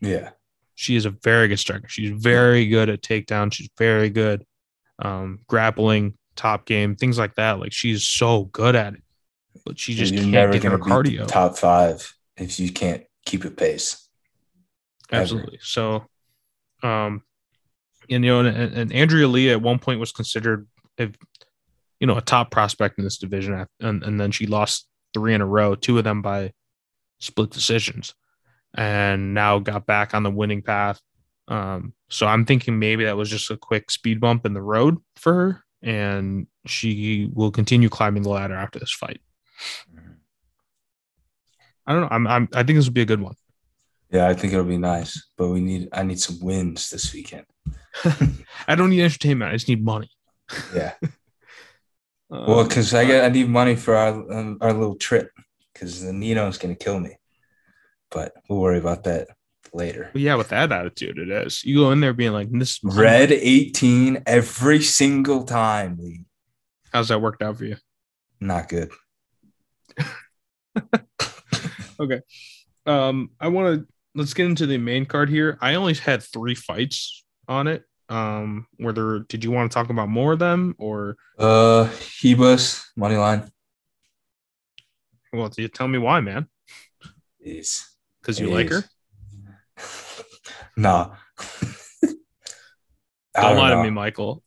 Yeah, she is a very good striker. She's very good at takedown. She's very good um, grappling, top game, things like that. Like she's so good at it, but she just can't never get her cardio. Top five. If you can't keep a pace. Absolutely. So, um, and, you know, and, and Andrea Lee at one point was considered, a, you know, a top prospect in this division. And, and then she lost three in a row, two of them by split decisions, and now got back on the winning path. Um, so I'm thinking maybe that was just a quick speed bump in the road for her, and she will continue climbing the ladder after this fight. I don't know. I'm, I'm. I think this would be a good one. Yeah, I think it'll be nice. But we need. I need some wins this weekend. I don't need entertainment. I just need money. Yeah. uh, well, because I get. I need money for our um, our little trip. Because the Nino's gonna kill me. But we'll worry about that later. Well, yeah, with that attitude, it is. You go in there being like this. Red eighteen every single time. Lee. How's that worked out for you? Not good. Okay. Um, I want to let's get into the main card here. I only had three fights on it. Um, were there, did you want to talk about more of them or uh Hebus money line? Well, you tell me why, man. It's because you it like is. Her. No. Don't lie know. to me, Michael.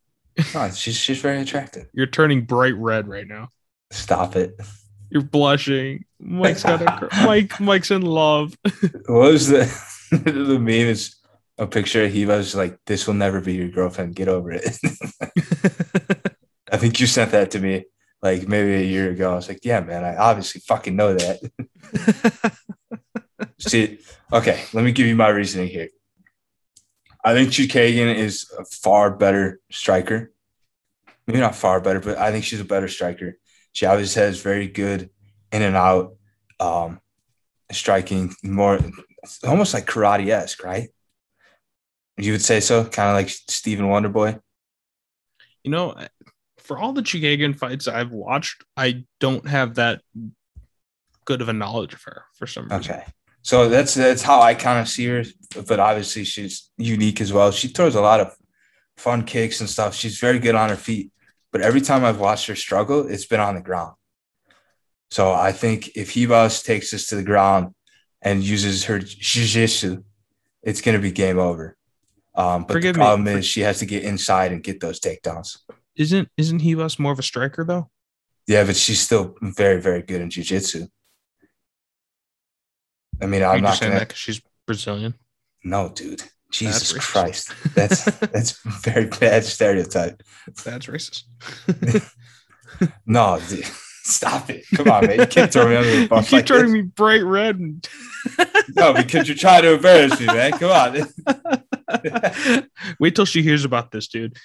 No, she's she's very attractive. You're turning bright red right now. Stop it. You're blushing. Mike's got a Mike. Mike's in love. What was the the meme? Is a picture of Hebus like, "This will never be your girlfriend. Get over it." I think you sent that to me like maybe a year ago. I was like, "Yeah, man, I obviously fucking know that." See, okay, let me give you my reasoning here. I think Chukagian is a far better striker. Maybe not far better, but I think she's a better striker. She obviously has very good in and out um, striking, more almost like karate-esque, right? You would say so, kind of like Steven Wonderboy. You know, for all the Chukagian fights I've watched, I don't have that good of a knowledge of her for some reason. Okay, so that's that's how I kind of see her, but obviously she's unique as well. She throws a lot of fun kicks and stuff. She's very good on her feet. But every time I've watched her struggle, it's been on the ground. So I think if Hebus takes this to the ground and uses her jiu-jitsu, it's going to be game over. Um, but Forgive the problem me. is she has to get inside and get those takedowns. Isn't isn't Hebus more of a striker, though? Yeah, but she's still very, very good in jiu-jitsu. I mean, Are I'm not going to – because she's Brazilian? No, dude. Jesus that's Christ. That's that's a very bad stereotype. That's racist. No, dude, stop it. Come on, man. You can't throw me under the bus. You keep like turning this. me bright red. And... No, because you're trying to embarrass me, man. Come on. Wait till she hears about this, dude.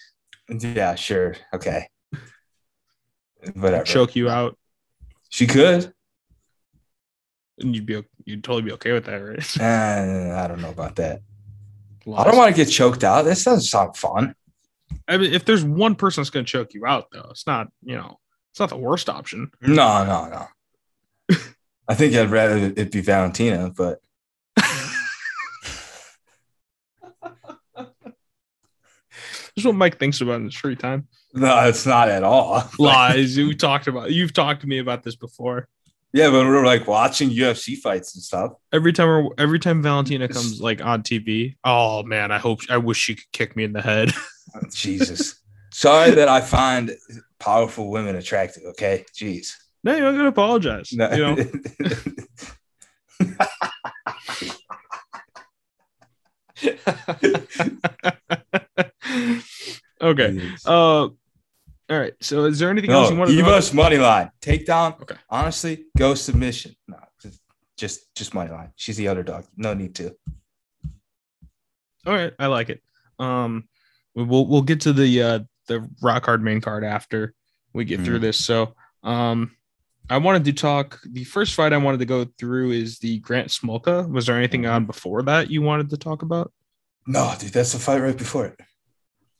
Yeah, sure. Okay. Whatever. Choke you out. She could. And you'd be you'd totally be okay with that, right? Uh, I don't know about that. Lost. I don't want to get choked out. This doesn't sound fun. I mean, if there's one person that's going to choke you out, though, it's not, you know, it's not the worst option. No, no, no. I think I'd rather it be Valentina, but. This is what Mike thinks about in his free time. No, it's not at all. Lies. We talked about, you've talked to me about this before. Yeah, but we're like watching U F C fights and stuff. Every time, we're, every time Valentina comes like on T V, oh man, I hope I wish she could kick me in the head. Oh, Jesus, sorry that I find powerful women attractive. Okay, jeez. No, you don't gotta apologize. No. You know? Okay. Uh, All right. So, is there anything no, else you want to? Hebus money line, takedown. Okay. Honestly, go submission. No, just, just just money line. She's the underdog. No need to. All right, I like it. Um, we'll we'll get to the uh the rock hard main card after we get mm. through this. So, um, I wanted to talk. The first fight I wanted to go through is the Grant Smolka. Was there anything on before that you wanted to talk about? No, dude, that's the fight right before it.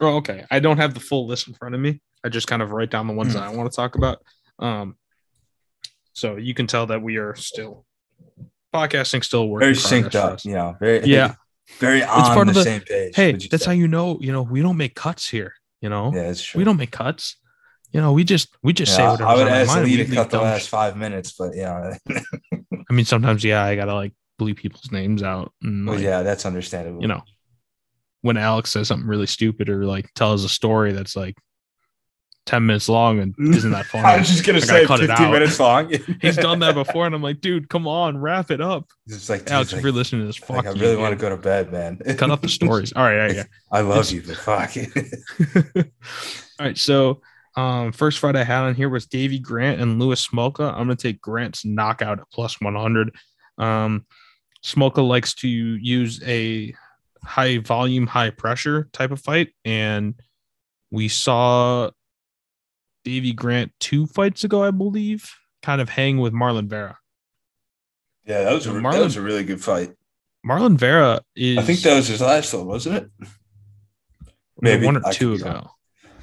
Oh, okay. I don't have the full list in front of me. I just kind of write down the ones mm. that I want to talk about. Um, so you can tell that we are still podcasting, still working. Very synced up. Yeah. Very, yeah. Very on it's part the, of the same page. Hey, that's say? how you know, you know, we don't make cuts here. You know, yeah, it's true. We don't make cuts. You know, we just we just yeah, say whatever. I would ask Lee to cut the last five minutes, but yeah. I mean, sometimes yeah, I gotta like bleep people's names out. And, well, like, yeah, that's understandable. You know, when Alex says something really stupid or like tells a story that's like ten minutes long and isn't that funny, I was just gonna I say cut fifteen minutes long. He's done that before, and I'm like, dude, come on, wrap it up. It's like, Alex, like, if you're listening to this, fuck. Like, I really you, want man. to go to bed, man. Cut up the stories. All right, yeah, I love it's, you, but fuck it. All right, so. Um, first fight I had on here was Davey Grant and Louis Smolka. I'm going to take Grant's knockout at plus one hundred. Um, Smolka likes to use a high volume, high pressure type of fight. And we saw Davey Grant two fights ago, I believe, kind of hang with Marlon Vera. Yeah, that was, a, Marlon, that was a really good fight. Marlon Vera is... I think that was his last one, wasn't it? Maybe. One or I two ago. Wrong.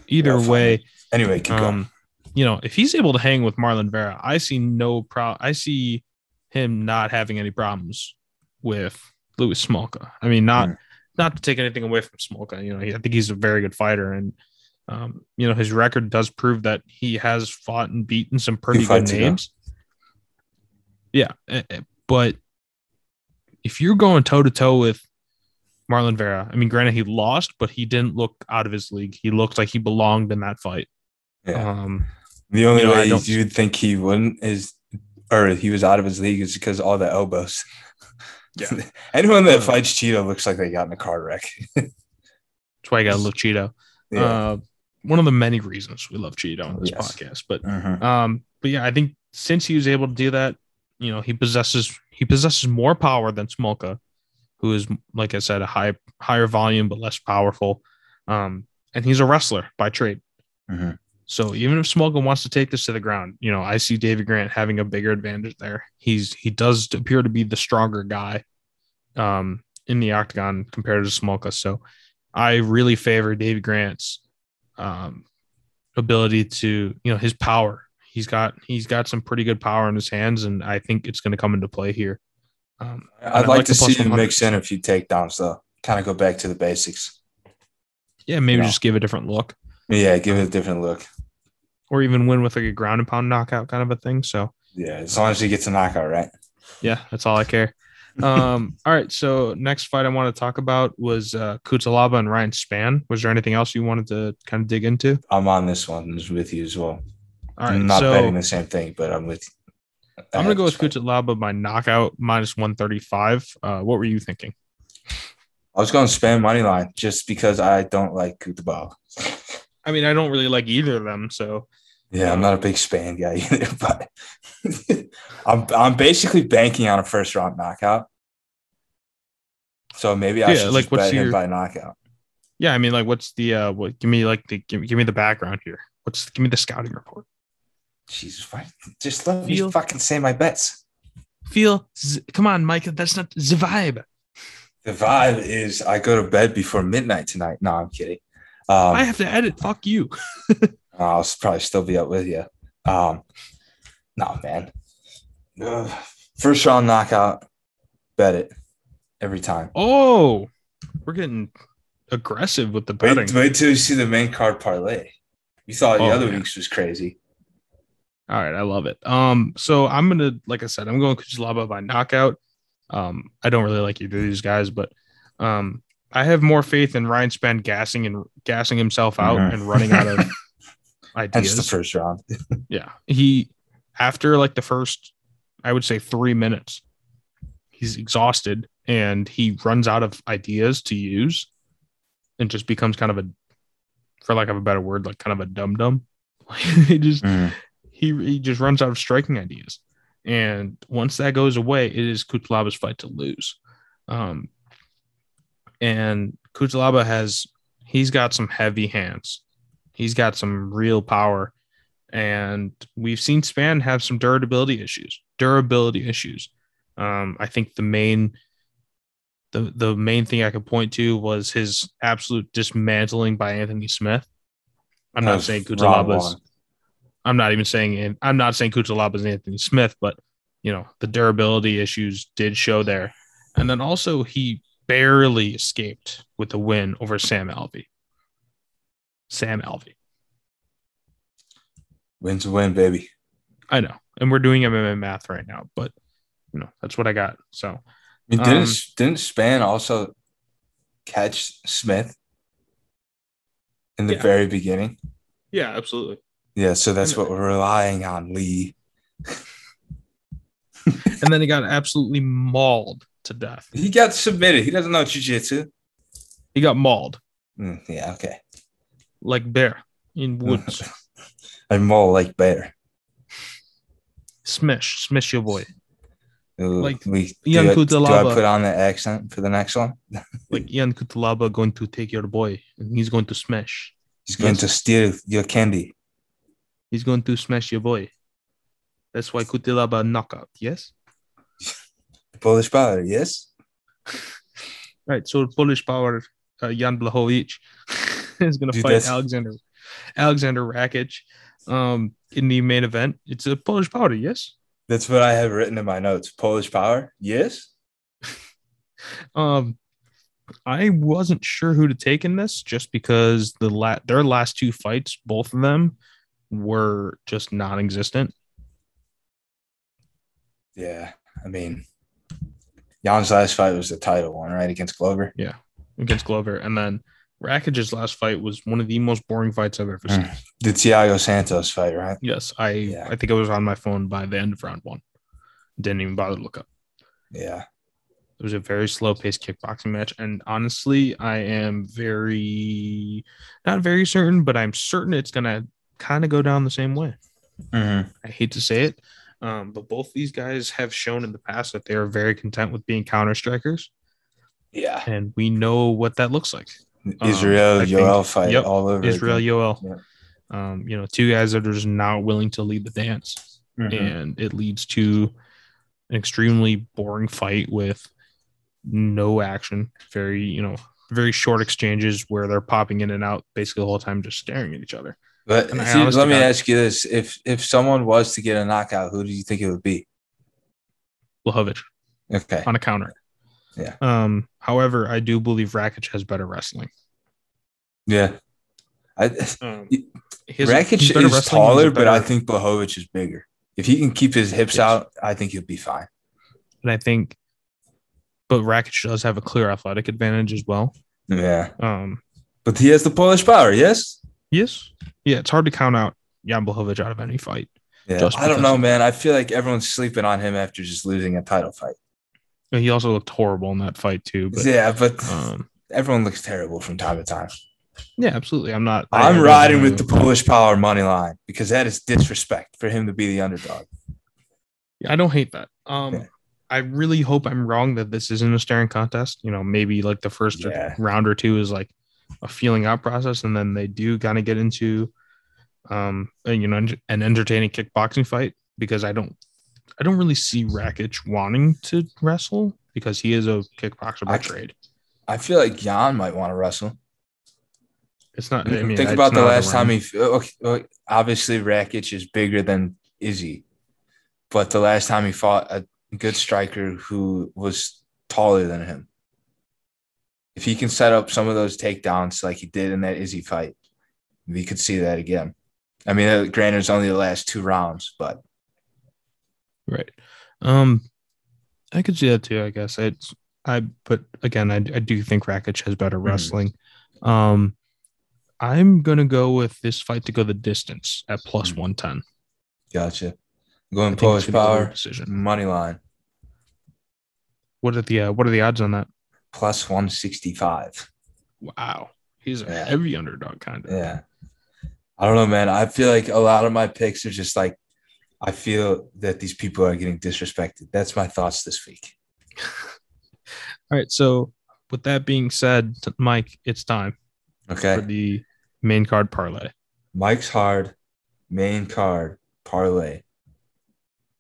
Either yeah, way... Anyway, keep going. Um, you know, if he's able to hang with Marlon Vera, I see no pro. I see him not having any problems with Louis Smolka. I mean, not mm. not to take anything away from Smolka. You know, he, I think he's a very good fighter, and um, you know, his record does prove that he has fought and beaten some pretty good names. Yeah, but if you're going toe to toe with Marlon Vera. I mean, granted, he lost, but he didn't look out of his league. He looked like he belonged in that fight. Yeah. Um, the only you know, way you'd think he wouldn't is, or he was out of his league is because of all the elbows. Yeah. Anyone that uh, fights Cheeto looks like they got in a car wreck. That's why I got to love Cheeto. Yeah. Uh, one of the many reasons we love Cheeto on this yes. podcast. But, uh-huh. um, but yeah, I think since he was able to do that, you know, he possesses he possesses more power than Smolka, who is, like I said, a high, higher volume but less powerful. Um, and he's a wrestler by trade. Mm-hmm. So even if Smolka wants to take this to the ground, you know, I see Davey Grant having a bigger advantage there. He's He does appear to be the stronger guy um, in the octagon compared to Smolka. So I really favor Davey Grant's um, ability to, you know, his power. He's got he's got some pretty good power in his hands, and I think it's going to come into play here. Um, I'd like, like to see you mix in a few takedowns, though. Kind of go back to the basics. Yeah, maybe yeah. just give a different look. Yeah, give it a different look. Or even win with like a ground and pound knockout kind of a thing. So yeah, as long as he gets a knockout, right? Yeah, that's all I care. um, all right, so next fight I want to talk about was uh, Kutsalaba and Ryan Spann. Was there anything else you wanted to kind of dig into? I'm on this one with you as well. All right, I'm not so, betting the same thing, but I'm with you. I'm going to go with Kutsalaba by knockout, minus one thirty-five. Uh, what were you thinking? I was going to spam money line just because I don't like Kutsalaba. I mean, I don't really like either of them, so. Yeah, I'm not a big Spann guy either, but I'm I'm basically banking on a first-round knockout. So maybe I yeah, should like just bet your... him by knockout. Yeah, I mean, like, what's the uh, – what? Give me, like, the give, give me the background here. What's Give me the scouting report. Jesus, just let feel, me fucking say my bets. Feel, z- come on, Mike, that's not the vibe. The vibe is I go to bed before midnight tonight. No, I'm kidding. Um, I have to edit. Fuck you. I'll probably still be up with you. Um, no, man. Uh, first round knockout, bet it every time. Oh, we're getting aggressive with the betting. Wait, wait till you see the main card parlay. You thought oh, the other man. weeks was crazy. All right, I love it. Um, so I'm gonna, like I said, I'm going Kutsalaba by knockout. Um, I don't really like either of these guys, but um, I have more faith in Ryan Spann gassing and gassing himself out mm-hmm. and running out of ideas. That's the first round. yeah, he after like the first, I would say three minutes, he's exhausted and he runs out of ideas to use, and just becomes kind of a, for lack of a better word, like kind of a dum dum. He just. Mm. He, he just runs out of striking ideas. And once that goes away, it is Kutsalaba's fight to lose. Um, and Kutsalaba has, he's got some heavy hands. He's got some real power. And we've seen Spann have some durability issues, durability issues. Um, I think the main, the, the main thing I could point to was his absolute dismantling by Anthony Smith. I'm not That's saying Kutalaba's. I'm not even saying, I'm not saying Kutalaba's Anthony Smith, but you know, the durability issues did show there. And then also he barely escaped with a win over Sam Alvey. Sam Alvey. Win's a win, baby. I know. And we're doing M M A math right now, but you know, that's what I got. So I mean, didn't, um, didn't Spann also catch Smith in the yeah. very beginning? Yeah, absolutely. Yeah, so that's what we're relying on, Lee. And then he got absolutely mauled to death. He got submitted. He doesn't know jiu-jitsu. He got mauled. Mm, yeah, okay. Like bear in woods. I maul like bear. Smish. Smish your boy. Ooh, like we, Jan do, I, do I put on the accent for the next one? Like Jan Kutalaba going to take your boy, and he's going to smash. He's going yes. to steal your candy. He's going to smash your boy. That's why Kutalaba knockout, yes? Polish power, yes? Right, so Polish power, uh, Jan Błachowicz is going to fight Alexander Alexander Rakić um, in the main event. It's a Polish power, yes? That's what I have written in my notes. Polish power, yes? um, I wasn't sure who to take in this just because the la- their last two fights, both of them, were just non-existent. Yeah, I mean, Jan's last fight was the title one, right, against Glover? Yeah, against Glover. And then Rakic's last fight was one of the most boring fights I've ever seen. Mm. The Thiago Santos fight, right? Yes, I yeah. I think I was on my phone by the end of round one. Didn't even bother to look up. Yeah. It was a very slow-paced kickboxing match. And honestly, I am very, not very certain, but I'm certain it's going to kind of go down the same way. Mm-hmm. I hate to say it. Um, but both these guys have shown in the past that they are very content with being counter strikers. Yeah. And we know what that looks like. Israel um, Yoel fight yep, all over. Israel again. Yoel. Yeah. Um, you know, two guys that are just not willing to lead the dance. Mm-hmm. And it leads to an extremely boring fight with no action. Very, you know, very short exchanges where they're popping in and out basically the whole time, just staring at each other. But see, let me ask you this. If if someone was to get a knockout, who do you think it would be? Blachowicz. Okay. On a counter. Yeah. Um, however, I do believe Rakic has better wrestling. Yeah. I, um, his, Rakic is taller, but I think Blachowicz is bigger. If he can keep his hips yes. out, I think he'll be fine. And I think but Rakic does have a clear athletic advantage as well. Yeah. Um, but he has the Polish power, yes? Yes. Yeah, it's hard to count out Jan Błachowicz out of any fight. Yeah, I don't know, man. I feel like everyone's sleeping on him after just losing a title fight. He also looked horrible in that fight, too. But, yeah, but um, everyone looks terrible from time to time. Yeah, absolutely. I'm not. I'm I, riding I, with the Polish power money line because that is disrespect for him to be the underdog. Yeah, I don't hate that. Um, yeah. I really hope I'm wrong that this isn't a staring contest. You know, maybe like the first yeah. round or two is like a feeling out process, and then they do kind of get into, um, a, you know, an entertaining kickboxing fight because I don't, I don't really see Rakic wanting to wrestle because he is a kickboxer by I, trade. I feel like Jan might want to wrestle. It's not. I mean, think about the last time he. Okay, obviously, Rakic is bigger than Izzy, but the last time he fought a good striker who was taller than him. If he can set up some of those takedowns like he did in that Izzy fight, we could see that again. I mean, granted, it's only the last two rounds, but right. Um, I could see that too. I guess it's I, but again, I, I do think Rakic has better wrestling. Mm-hmm. Um, I'm gonna go with this fight to go the distance at plus mm-hmm. one ten. Gotcha. Going Polish power decision money line. What are the uh, what are the odds on that? Plus one sixty-five. Wow. He's a yeah. heavy underdog kind of. Yeah. I don't know, man. I feel like a lot of my picks are just like, I feel that these people are getting disrespected. That's my thoughts this week. All right. So with that being said, Mike, it's time. Okay. For the main card parlay. Mike's hard. main card parlay.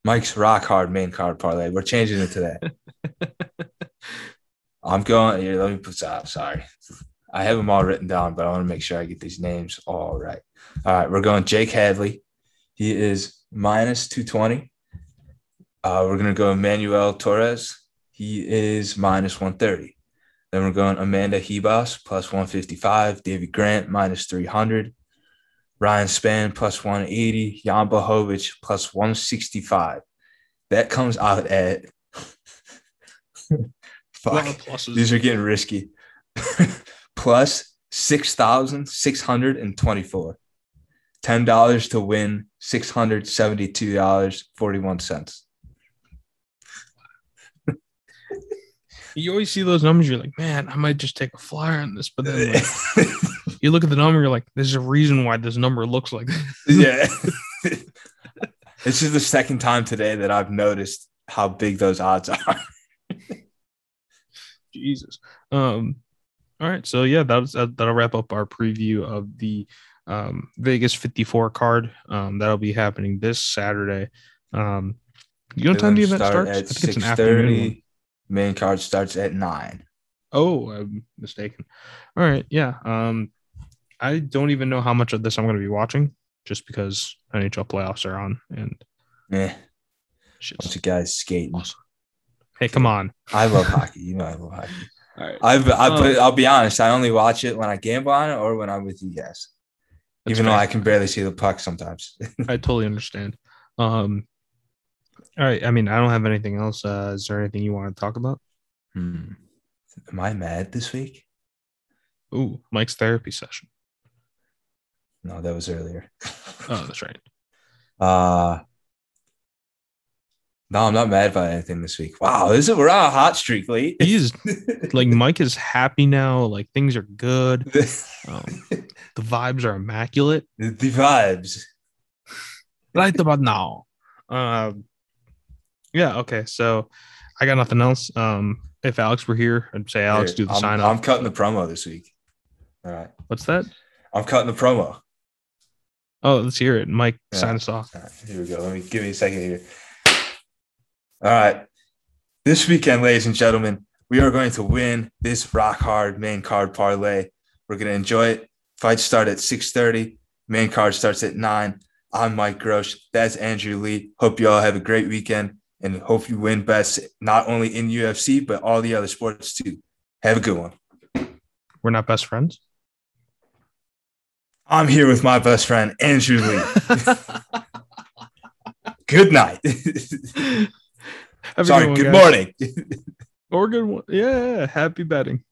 Mike's rock hard main card parlay. We're changing it today. I'm going here. Let me put up. Sorry. I have them all written down, but I want to make sure I get these names all right. All right. We're going Jake Hadley. He is minus two twenty. Uh, we're going to go Emmanuel Torres. He is minus one thirty. Then we're going Amanda Hebos, plus one fifty-five. Davy Grant, minus three hundred. Ryan Spann, plus one eighty. Jan Błachowicz, plus one sixty-five. That comes out at – fuck. These are getting risky. plus six thousand six hundred twenty-four. ten dollars to win six hundred seventy-two dollars and forty-one cents. You always see those numbers, you're like, man, I might just take a flyer on this. But then like, you look at the number, you're like, there's a reason why this number looks like this. Yeah. This is the second time today that I've noticed how big those odds are. Jesus. Um, all right. So, yeah, that was, that, that'll wrap up our preview of the um, Vegas fifty-four card. Um, that'll be happening this Saturday. Um, you know what time the event starts? I think it's an afternoon. Main card starts at nine. Oh, I'm mistaken. All right, yeah. Um, I don't even know how much of this I'm going to be watching, just because N H L playoffs are on and yeah, bunch of guys skating. Awesome. Hey, come on! I love hockey. You know I love hockey. All right. I've, I've um, I'll be honest. I only watch it when I gamble on it or when I'm with you guys. Even fair. Though I can barely see the puck sometimes. I totally understand. Um. All right. I mean, I don't have anything else. Uh, is there anything you want to talk about? Hmm. Am I mad this week? Ooh, Mike's therapy session. No, that was earlier. Oh, that's right. Uh, no, I'm not mad about anything this week. Wow, this is, we're on a hot streak, Lee. He's like, Mike is happy now. Like, things are good. Um, the vibes are immaculate. The vibes. Right about now. Um, yeah, okay, so I got nothing else. Um, if Alex were here, I'd say, Alex, here, do the I'm, sign-off. I'm cutting the promo this week. All right. What's that? I'm cutting the promo. Oh, let's hear it. Mike, yeah. Sign us off. All right, here we go. Let me give me a second here. All right. This weekend, ladies and gentlemen, we are going to win this rock hard main card parlay. We're going to enjoy it. Fights start at six thirty. Main card starts at nine. I'm Mike Grosch. That's Andrew Lee. Hope you all have a great weekend. And hope you win bets, not only in U F C, but all the other sports, too. Have a good one. We're not best friends? I'm here with my best friend, Andrew Lee. Good night. Sorry, good, one, good morning. Or good one. Yeah, happy betting.